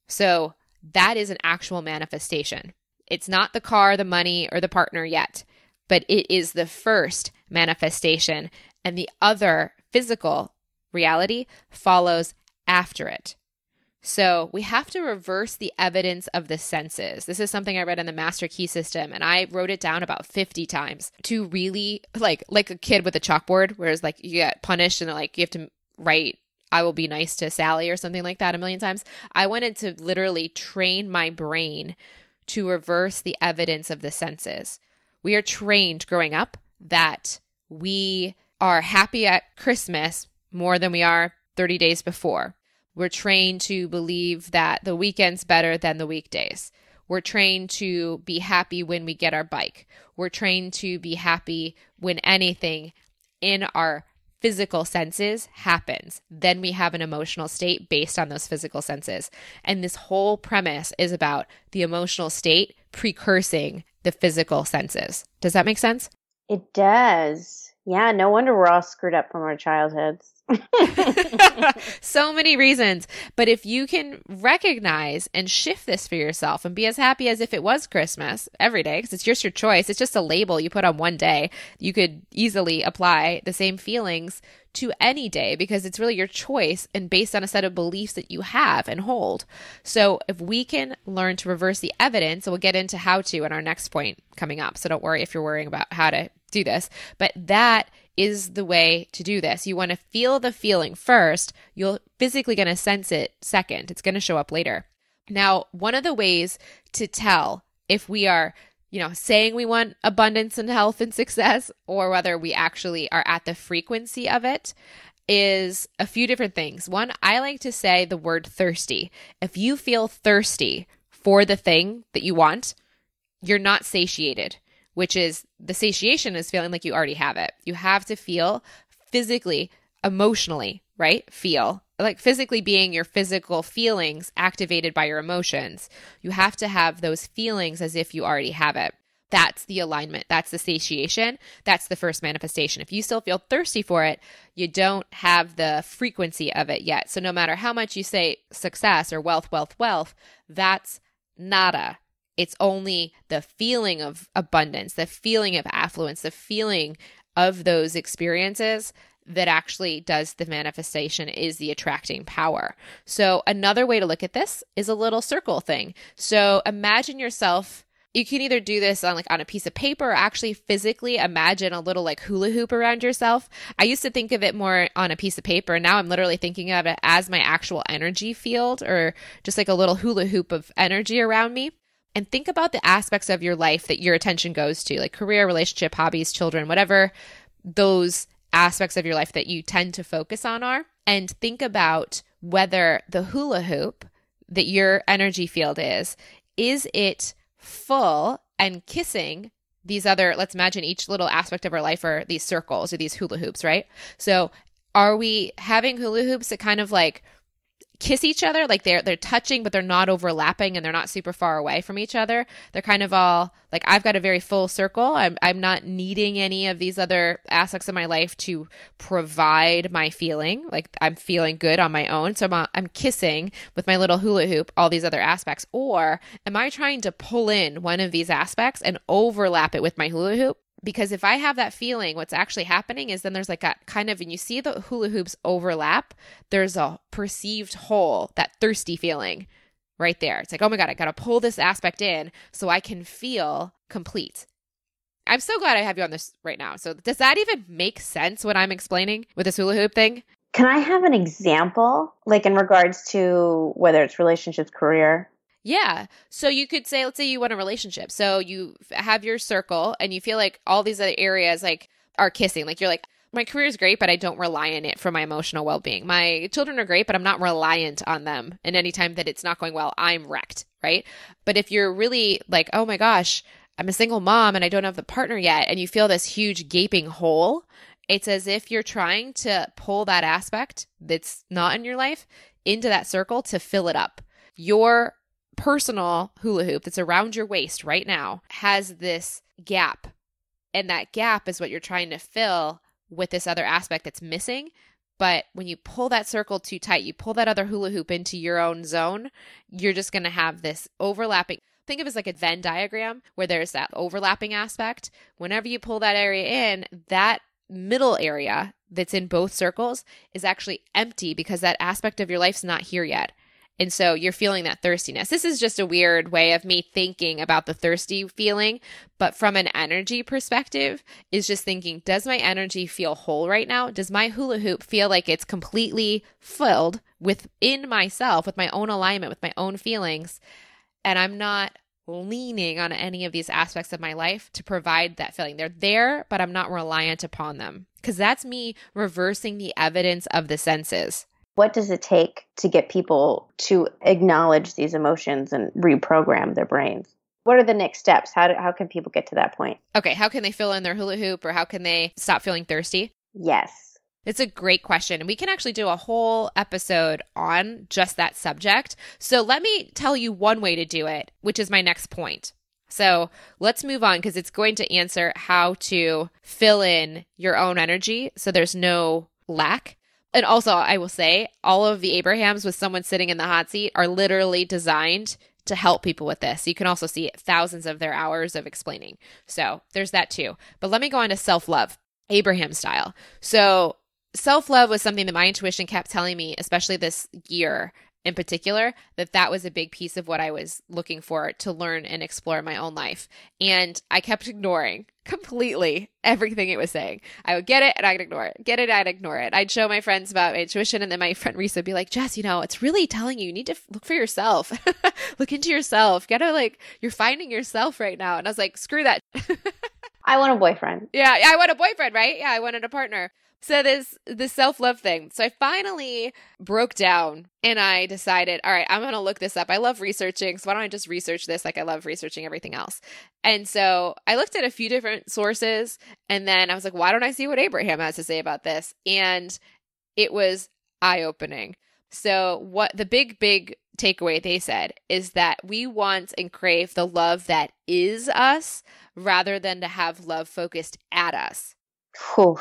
So that is an actual manifestation. It's not the car, the money, or the partner yet, but it is the first manifestation, and the other physical reality follows after it. So we have to reverse the evidence of the senses. This is something I read in the Master Key System, and I wrote it down about 50 times to really, like a kid with a chalkboard, where it's like you get punished and they're like, you have to write, I will be nice to Sally or something like that a million times. I wanted to literally train my brain to reverse the evidence of the senses. We are trained growing up that we are happy at Christmas more than we are 30 days before. We're trained to believe that the weekend's better than the weekdays. We're trained to be happy when we get our bike. We're trained to be happy when anything in our physical senses happens. Then we have an emotional state based on those physical senses. And this whole premise is about the emotional state precursing the physical senses. Does that make sense? It does. Yeah, no wonder we're all screwed up from our childhoods. So many reasons. But if you can recognize and shift this for yourself and be as happy as if it was Christmas every day, because it's just your choice, it's just a label you put on one day, you could easily apply the same feelings to any day because it's really your choice and based on a set of beliefs that you have and hold. So if we can learn to reverse the evidence, we'll get into how to in our next point coming up. So don't worry if you're worrying about how to do this, but that is the way to do this. You want to feel the feeling first. You're physically going to sense it second. It's going to show up later. Now, one of the ways to tell if we are, saying we want abundance and health and success, or whether we actually are at the frequency of it, is a few different things. One, I like to say the word thirsty. If you feel thirsty for the thing that you want, you're not satiated, which is the satiation is feeling like you already have it. You have to feel physically, emotionally, right? Feel like physically being your physical feelings activated by your emotions. You have to have those feelings as if you already have it. That's the alignment. That's the satiation. That's the first manifestation. If you still feel thirsty for it, you don't have the frequency of it yet. So no matter how much you say success or wealth, wealth, wealth, that's nada. It's only the feeling of abundance, the feeling of affluence, the feeling of those experiences that actually does the manifestation is the attracting power. So another way to look at this is a little circle thing. So imagine yourself, you can either do this on a piece of paper or actually physically imagine a little hula hoop around yourself. I used to think of it more on a piece of paper. Now I'm literally thinking of it as my actual energy field or just a little hula hoop of energy around me. And think about the aspects of your life that your attention goes to, like career, relationship, hobbies, children, whatever those aspects of your life that you tend to focus on are. And think about whether the hula hoop that your energy field is it full and kissing these other, let's imagine each little aspect of our life are these circles or these hula hoops, right? So are we having hula hoops that kind of kiss each other, they're touching, but they're not overlapping and they're not super far away from each other. They're kind of all I've got a very full circle. I'm not needing any of these other aspects of my life to provide my feeling. I'm feeling good on my own. So I'm kissing with my little hula hoop, all these other aspects. Or am I trying to pull in one of these aspects and overlap it with my hula hoop? Because if I have that feeling, what's actually happening is then there's and you see the hula hoops overlap, there's a perceived hole, that thirsty feeling right there. It's oh my God, I got to pull this aspect in so I can feel complete. I'm so glad I have you on this right now. So does that even make sense what I'm explaining with this hula hoop thing? Can I have an example, in regards to whether it's relationships, career? Yeah. So you could say, let's say you want a relationship. So you have your circle and you feel all these other areas are kissing. You're my career is great, but I don't rely on it for my emotional well-being. My children are great, but I'm not reliant on them. And anytime that it's not going well, I'm wrecked, right? But if you're really like, oh my gosh, I'm a single mom and I don't have the partner yet, and you feel this huge gaping hole, it's as if you're trying to pull that aspect that's not in your life into that circle to fill it up. Your personal hula hoop that's around your waist right now has this gap, and that gap is what you're trying to fill with this other aspect that's missing. But when you pull that circle too tight, you pull that other hula hoop into your own zone, you're just going to have this overlapping. Think of it as like a Venn diagram where there's that overlapping aspect. Whenever you pull that area in, that middle area that's in both circles is actually empty because that aspect of your life's not here yet. And so you're feeling that thirstiness. This is just a weird way of me thinking about the thirsty feeling, but from an energy perspective is just thinking, does my energy feel whole right now? Does my hula hoop feel like it's completely filled within myself, with my own alignment, with my own feelings, and I'm not leaning on any of these aspects of my life to provide that feeling? They're there, but I'm not reliant upon them, because that's me reversing the evidence of the senses. What does it take to get people to acknowledge these emotions and reprogram their brains? What are the next steps? How can people get to that point? Okay, how can they fill in their hula hoop, or how can they stop feeling thirsty? Yes. It's a great question. And we can actually do a whole episode on just that subject. So let me tell you one way to do it, which is my next point. So let's move on, because it's going to answer how to fill in your own energy so there's no lack. And also, I will say, all of the Abrahams with someone sitting in the hot seat are literally designed to help people with this. You can also see thousands of their hours of explaining. So there's that too. But let me go on to self-love, Abraham style. So self-love was something that my intuition kept telling me, especially this year in particular, that was a big piece of what I was looking for to learn and explore in my own life. And I kept ignoring completely everything it was saying. I would get it and I'd ignore it. Get it, I'd ignore it. I'd show my friends about my intuition, and then my friend Reese would be like, Jess, it's really telling you, you need to look for yourself. Look into yourself. You're finding yourself right now. And I was like, screw that. I want a boyfriend. Yeah, I want a boyfriend, right? Yeah, I wanted a partner. So this self-love thing. So I finally broke down and I decided, all right, I'm going to look this up. I love researching. So why don't I just research this like I love researching everything else? And so I looked at a few different sources, and then I was like, why don't I see what Abraham has to say about this? And it was eye-opening. So what the big takeaway they said is that we want and crave the love that is us rather than to have love focused at us. Whew.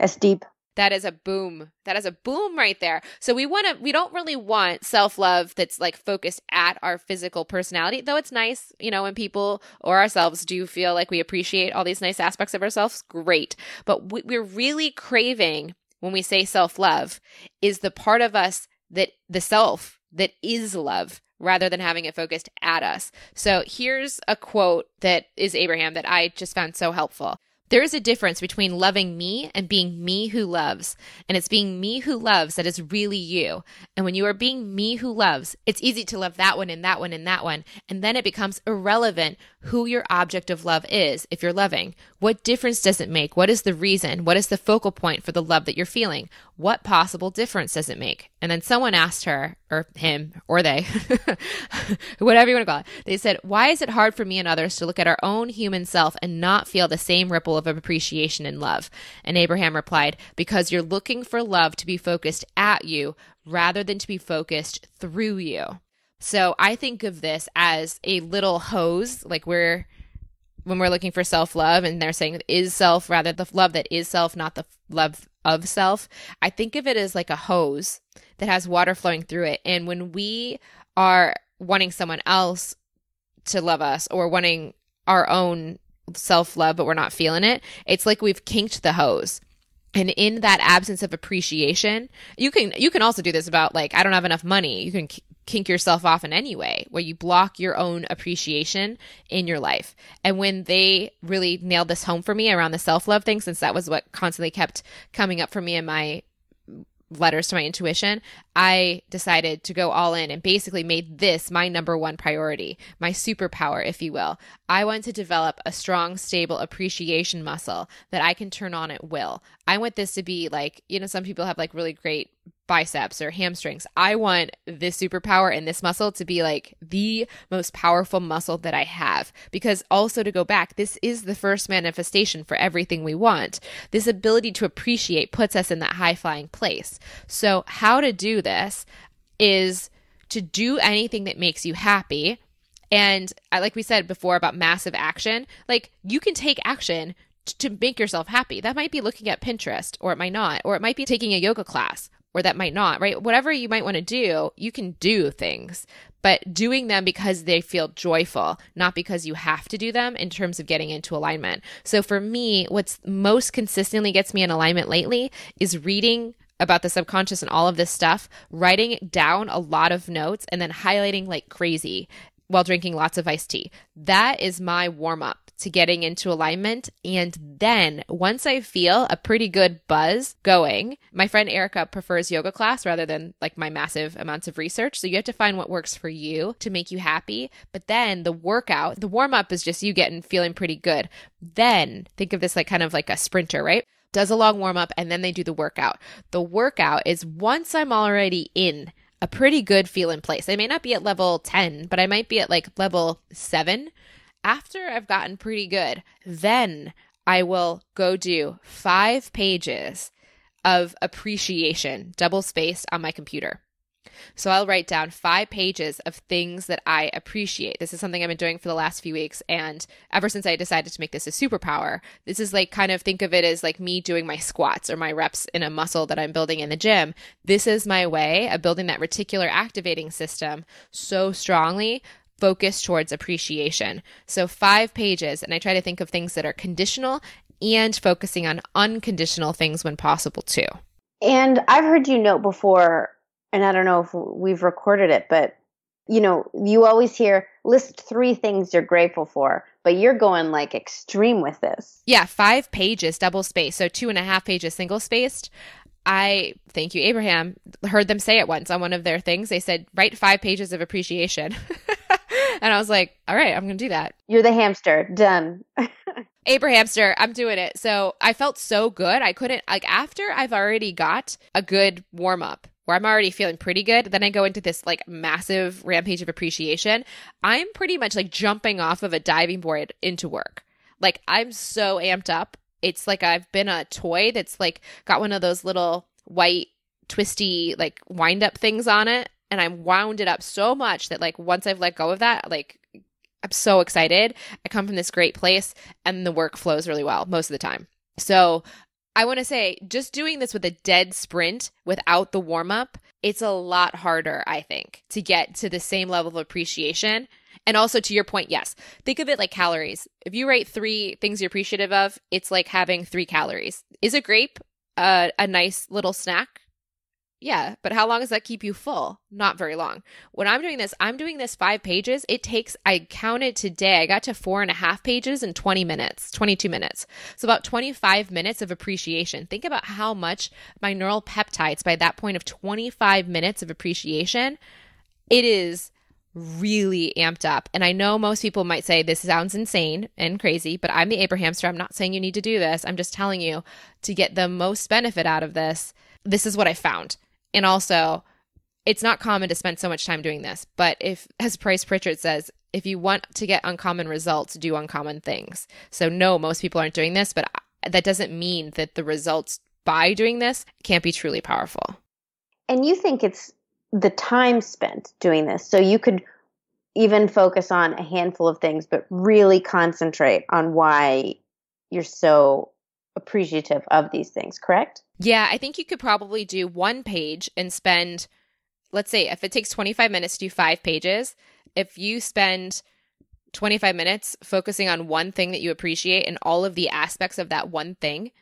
That's deep. That is a boom. That is a boom right there. So we don't really want self-love that's like focused at our physical personality, though it's nice, when people or ourselves do feel like we appreciate all these nice aspects of ourselves, great. But what we're really craving when we say self-love is the part of us that the self that is love, rather than having it focused at us. So here's a quote that is Abraham that I just found so helpful. There is a difference between loving me and being me who loves. And it's being me who loves that is really you. And when you are being me who loves, it's easy to love that one and that one and that one. And then it becomes irrelevant who your object of love is if you're loving. What difference does it make? What is the reason? What is the focal point for the love that you're feeling? What possible difference does it make? And then someone asked her, or him, or they, whatever you want to call it. They said, why is it hard for me and others to look at our own human self and not feel the same ripple of appreciation and love? And Abraham replied, because you're looking for love to be focused at you rather than to be focused through you. So I think of this as a little hose, like when we're looking for self-love, and they're saying is self, rather the love that is self, not the love of self. I think of it as like a hose that has water flowing through it. And when we are wanting someone else to love us, or wanting our own self-love, but we're not feeling it, it's like we've kinked the hose. And in that absence of appreciation, you can also do this about like, I don't have enough money. You can kink yourself off in any way where you block your own appreciation in your life. And when they really nailed this home for me around the self-love thing, since that was what constantly kept coming up for me in my letters to my intuition, I decided to go all in and basically made this my number one priority, my superpower, if you will. I want to develop a strong, stable appreciation muscle that I can turn on at will. I want this to be like, you know, some people have like really great biceps or hamstrings. I want this superpower and this muscle to be like the most powerful muscle that I have, because also, to go back, this is the first manifestation for everything we want. This ability to appreciate puts us in that high-flying place. So how to do this is to do anything that makes you happy. And like we said before about massive action, like you can take action to make yourself happy. That might be looking at Pinterest, or it might not, or it might be taking a yoga class, or that might not, right? Whatever you might want to do, you can do things, but doing them because they feel joyful, not because you have to do them in terms of getting into alignment. So for me, what's most consistently gets me in alignment lately is reading about the subconscious and all of this stuff, writing down a lot of notes, and then highlighting like crazy while drinking lots of iced tea. That is my warm-up to getting into alignment. And then once I feel a pretty good buzz going, my friend Erica prefers yoga class rather than like my massive amounts of research. So you have to find what works for you to make you happy. But then the workout, the warm up is just you getting feeling pretty good. Then think of this like kind of like a sprinter, right? Does a long warm up and then they do the workout. The workout is once I'm already in a pretty good feeling place. I may not be at level 10, but I might be at like level 7. After I've gotten pretty good, then I will go do 5 pages of appreciation, double spaced, on my computer. So I'll write down 5 pages of things that I appreciate. This is something I've been doing for the last few weeks. And ever since I decided to make this a superpower, this is like kind of think of it as like me doing my squats or my reps in a muscle that I'm building in the gym. This is my way of building that reticular activating system so strongly focused towards appreciation. So 5 pages, and I try to think of things that are conditional and focusing on unconditional things when possible too. And I've heard you note before, and I don't know if we've recorded it, but you know, you always hear list 3 things you're grateful for, but you're going like extreme with this. Yeah, 5 pages, double spaced. So 2.5 pages, single spaced. I, thank you, Abraham, heard them say it once on one of their things. They said, write 5 pages of appreciation. And I was like, all right, I'm going to do that. You're the hamster. Done. Abrahamster, I'm doing it. So I felt so good. I couldn't, like after I've already got a good warm up where I'm already feeling pretty good, then I go into this like massive rampage of appreciation. I'm pretty much like jumping off of a diving board into work. Like I'm so amped up. It's like I've been a toy that's like got one of those little white twisty like wind up things on it. And I'm wound it up so much that like once I've let go of that, like I'm so excited. I come from this great place and the work flows really well most of the time. So I want to say just doing this with a dead sprint without the warm up, it's a lot harder, I think, to get to the same level of appreciation. And also to your point, yes, think of it like calories. If you write 3 things you're appreciative of, it's like having 3 calories. Is a grape a nice little snack? Yeah, but how long does that keep you full? Not very long. When I'm doing this 5 pages. It takes, I counted today, I got to 4.5 pages in 22 minutes. So about 25 minutes of appreciation. Think about how much my neural peptides by that point of 25 minutes of appreciation, it is really amped up. And I know most people might say this sounds insane and crazy, but I'm the Abrahamster. I'm not saying you need to do this. I'm just telling you to get the most benefit out of this. This is what I found. And also, it's not common to spend so much time doing this. But if, as Price Pritchett says, if you want to get uncommon results, do uncommon things. So no, most people aren't doing this, but that doesn't mean that the results by doing this can't be truly powerful. And you think it's the time spent doing this. So you could even focus on a handful of things, but really concentrate on why you're so appreciative of these things, correct? Yeah, I think you could probably do 1 page and spend, let's say, if it takes 25 minutes to do 5 pages, if you spend 25 minutes focusing on 1 thing that you appreciate and all of the aspects of that 1 thing,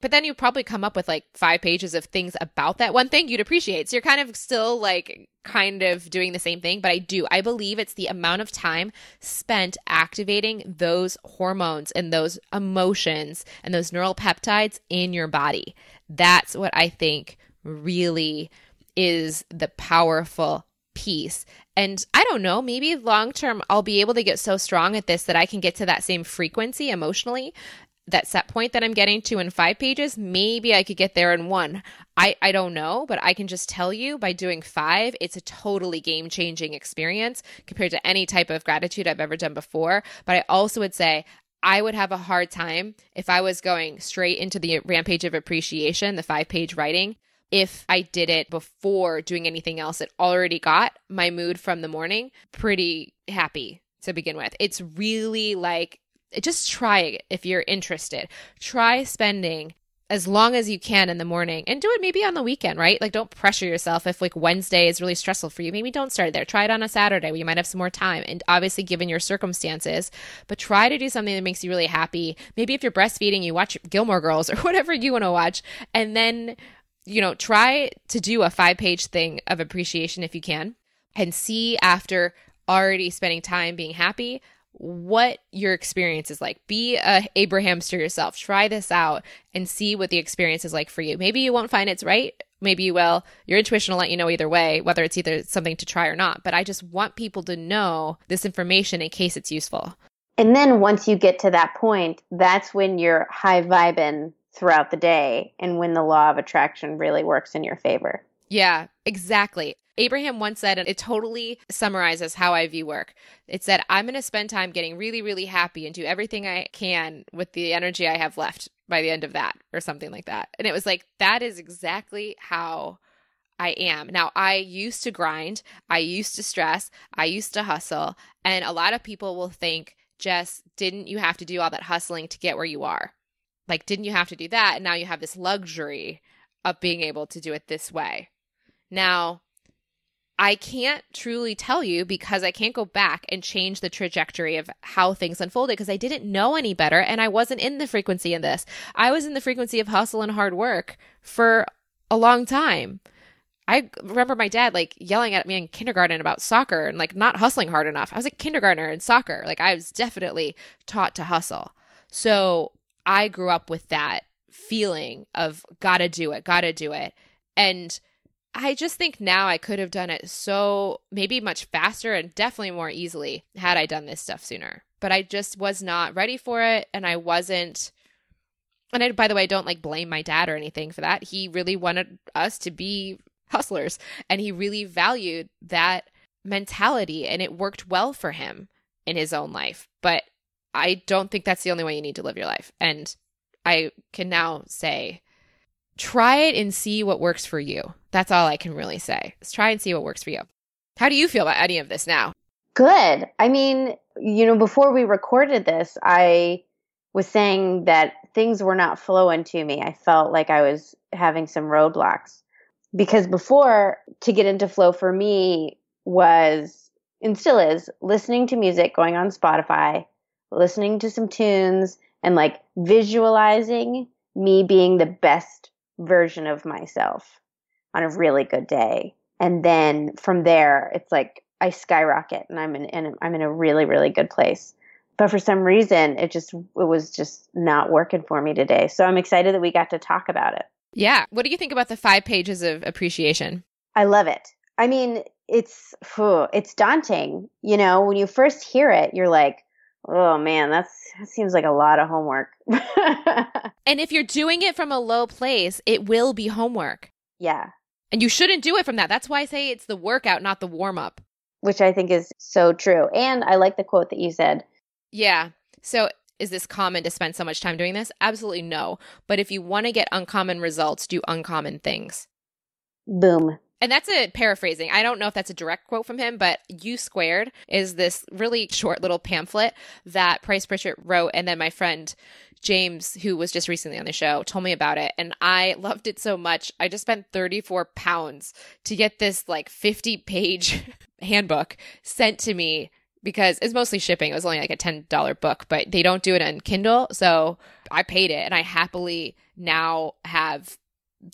but then you probably come up with like 5 pages of things about that 1 thing you'd appreciate. So you're kind of still like kind of doing the same thing, but I believe it's the amount of time spent activating those hormones and those emotions and those neural peptides in your body. That's what I think really is the powerful piece. And I don't know, maybe long term, I'll be able to get so strong at this that I can get to that same frequency emotionally, that set point that I'm getting to in 5 pages. Maybe I could get there in 1. I don't know, but I can just tell you by doing 5, it's a totally game-changing experience compared to any type of gratitude I've ever done before. But I also would say I would have a hard time if I was going straight into the rampage of appreciation, the 5-page writing, if I did it before doing anything else. It already got my mood from the morning pretty happy to begin with. It's really like, just try it if you're interested. Try spending as long as you can in the morning, and do it maybe on the weekend, right? Like, don't pressure yourself. If like Wednesday is really stressful for you, maybe don't start there. Try it on a Saturday where you might have some more time, and obviously given your circumstances, but try to do something that makes you really happy. Maybe if you're breastfeeding, you watch Gilmore Girls or whatever you want to watch, and then, you know, try to do a 5-page thing of appreciation if you can, and see after already spending time being happy what your experience is like. Be a Abrahamster yourself. Try this out and see what the experience is like for you. Maybe you won't find it's right. Maybe you will. Your intuition will let you know either way, whether it's either something to try or not. But I just want people to know this information in case it's useful. And then once you get to that point, that's when you're high vibing throughout the day and when the law of attraction really works in your favor. Yeah, exactly. Abraham once said, and it totally summarizes how I view work. It said, I'm going to spend time getting really, really happy and do everything I can with the energy I have left by the end of that, or something like that. And it was like, that is exactly how I am. Now, I used to grind. I used to stress. I used to hustle. And a lot of people will think, Jess, didn't you have to do all that hustling to get where you are? Like, didn't you have to do that? And now you have this luxury of being able to do it this way. Now, I can't truly tell you because I can't go back and change the trajectory of how things unfolded because I didn't know any better and I wasn't in the frequency of this. I was in the frequency of hustle and hard work for a long time. I remember my dad like yelling at me in kindergarten about soccer and like not hustling hard enough. I was a kindergartner in soccer. Like I was definitely taught to hustle. So I grew up with that feeling of gotta do it. And I just think now I could have done it so maybe much faster and definitely more easily had I done this stuff sooner. But I just was not ready for it, and I wasn't. And I, by the way, I don't like blame my dad or anything for that. He really wanted us to be hustlers, and he really valued that mentality, and it worked well for him in his own life. But I don't think that's the only way you need to live your life. And I can now say, try it and see what works for you. That's all I can really say. Let's try and see what works for you. How do you feel about any of this now? Good. I mean, you know, before we recorded this, I was saying that things were not flowing to me. I felt like I was having some roadblocks because before, to get into flow for me was, and still is, listening to music, going on Spotify, listening to some tunes, and like visualizing me being the best version of myself on a really good day. And then from there, it's like I skyrocket and I'm in a really, really good place. But for some reason, it was just not working for me today. So I'm excited that we got to talk about it. Yeah. What do you think about the 5 pages of appreciation? I love it. I mean, it's daunting. You know, when you first hear it, you're like, oh man, that seems like a lot of homework. And if you're doing it from a low place, it will be homework. Yeah. And you shouldn't do it from that. That's why I say it's the workout, not the warm up. Which I think is so true. And I like the quote that you said. Yeah. So is this common to spend so much time doing this? Absolutely no. But if you want to get uncommon results, do uncommon things. Boom. And that's a paraphrasing. I don't know if that's a direct quote from him, but You Squared is this really short little pamphlet that Price Pritchett wrote. And then my friend James, who was just recently on the show, told me about it. And I loved it so much. I just spent £34 to get this like 50-page handbook sent to me because it's mostly shipping. It was only like a $10 book, but they don't do it on Kindle. So I paid it, and I happily now have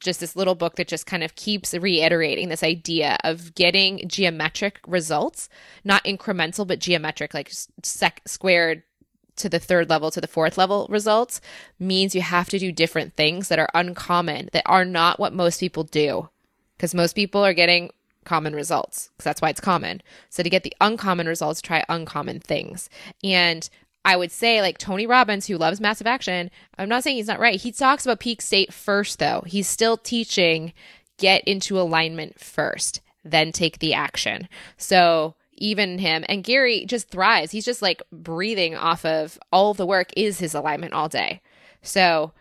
just this little book that just kind of keeps reiterating this idea of getting geometric results, not incremental, but geometric, like squared to the third level, to the fourth level results means you have to do different things that are uncommon, that are not what most people do, because most people are getting common results, because that's why it's common. So to get the uncommon results, try uncommon things. And I would say, like Tony Robbins, who loves massive action, I'm not saying he's not right. He talks about peak state first, though. He's still teaching get into alignment first, then take the action. So even him, and Gary just thrives. He's just like breathing off of all of the work is his alignment all day. So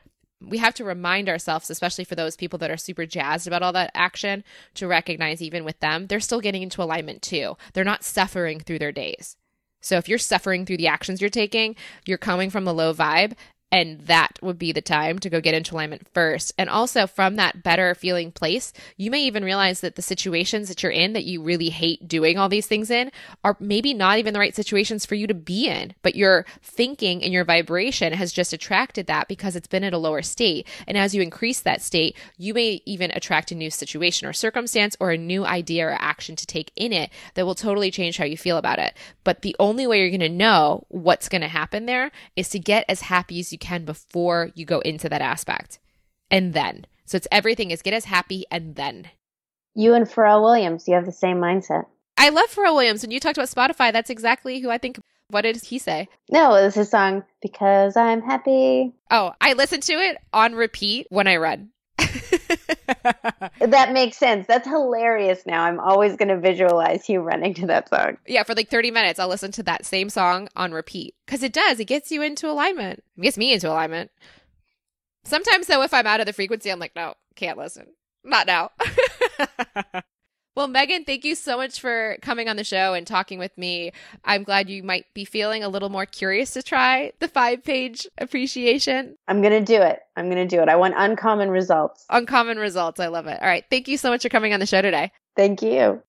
we have to remind ourselves, especially for those people that are super jazzed about all that action, to recognize even with them, they're still getting into alignment too. They're not suffering through their days. So if you're suffering through the actions you're taking, you're coming from a low vibe, and that would be the time to go get into alignment first. And also from that better feeling place, you may even realize that the situations that you're in that you really hate doing all these things in are maybe not even the right situations for you to be in, but your thinking and your vibration has just attracted that because it's been at a lower state. And as you increase that state, you may even attract a new situation or circumstance or a new idea or action to take in it that will totally change how you feel about it. But the only way you're going to know what's going to happen there is to get as happy as you can before you go into that aspect. And then, so it's everything is get as happy and then. You and Pharrell Williams, you have the same mindset. I love Pharrell Williams. When you talked about Spotify, that's exactly who I think. What did he say? No, it was his song, Because I'm Happy. Oh, I listen to it on repeat when I run. That makes sense. That's hilarious. Now I'm always going to visualize you running to that song. Yeah, for like 30 minutes, I'll listen to that same song on repeat because it does. It gets you into alignment. It gets me into alignment. Sometimes, though, if I'm out of the frequency, I'm like, no, can't listen. Not now. Well, Megan, thank you so much for coming on the show and talking with me. I'm glad you might be feeling a little more curious to try the 5-page appreciation. I'm going to do it. I'm going to do it. I want uncommon results. Uncommon results. I love it. All right. Thank you so much for coming on the show today. Thank you.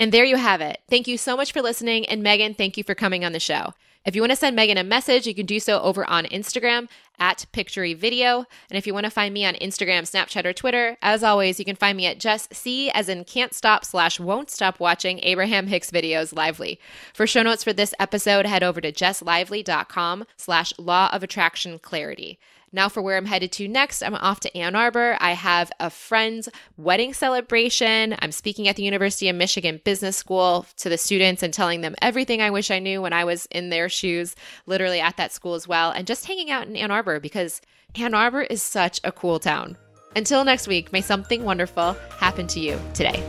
And there you have it. Thank you so much for listening. And Megan, thank you for coming on the show. If you want to send Megan a message, you can do so over on Instagram at PictoryVideo. And if you want to find me on Instagram, Snapchat, or Twitter, as always, you can find me at Jess C as in can't stop / won't stop watching Abraham Hicks videos Lively. For show notes for this episode, head over to jesslively.com / law of attraction clarity. Now for where I'm headed to next, I'm off to Ann Arbor. I have a friend's wedding celebration. I'm speaking at the University of Michigan Business School to the students and telling them everything I wish I knew when I was in their shoes, literally at that school as well, and just hanging out in Ann Arbor because Ann Arbor is such a cool town. Until next week, may something wonderful happen to you today.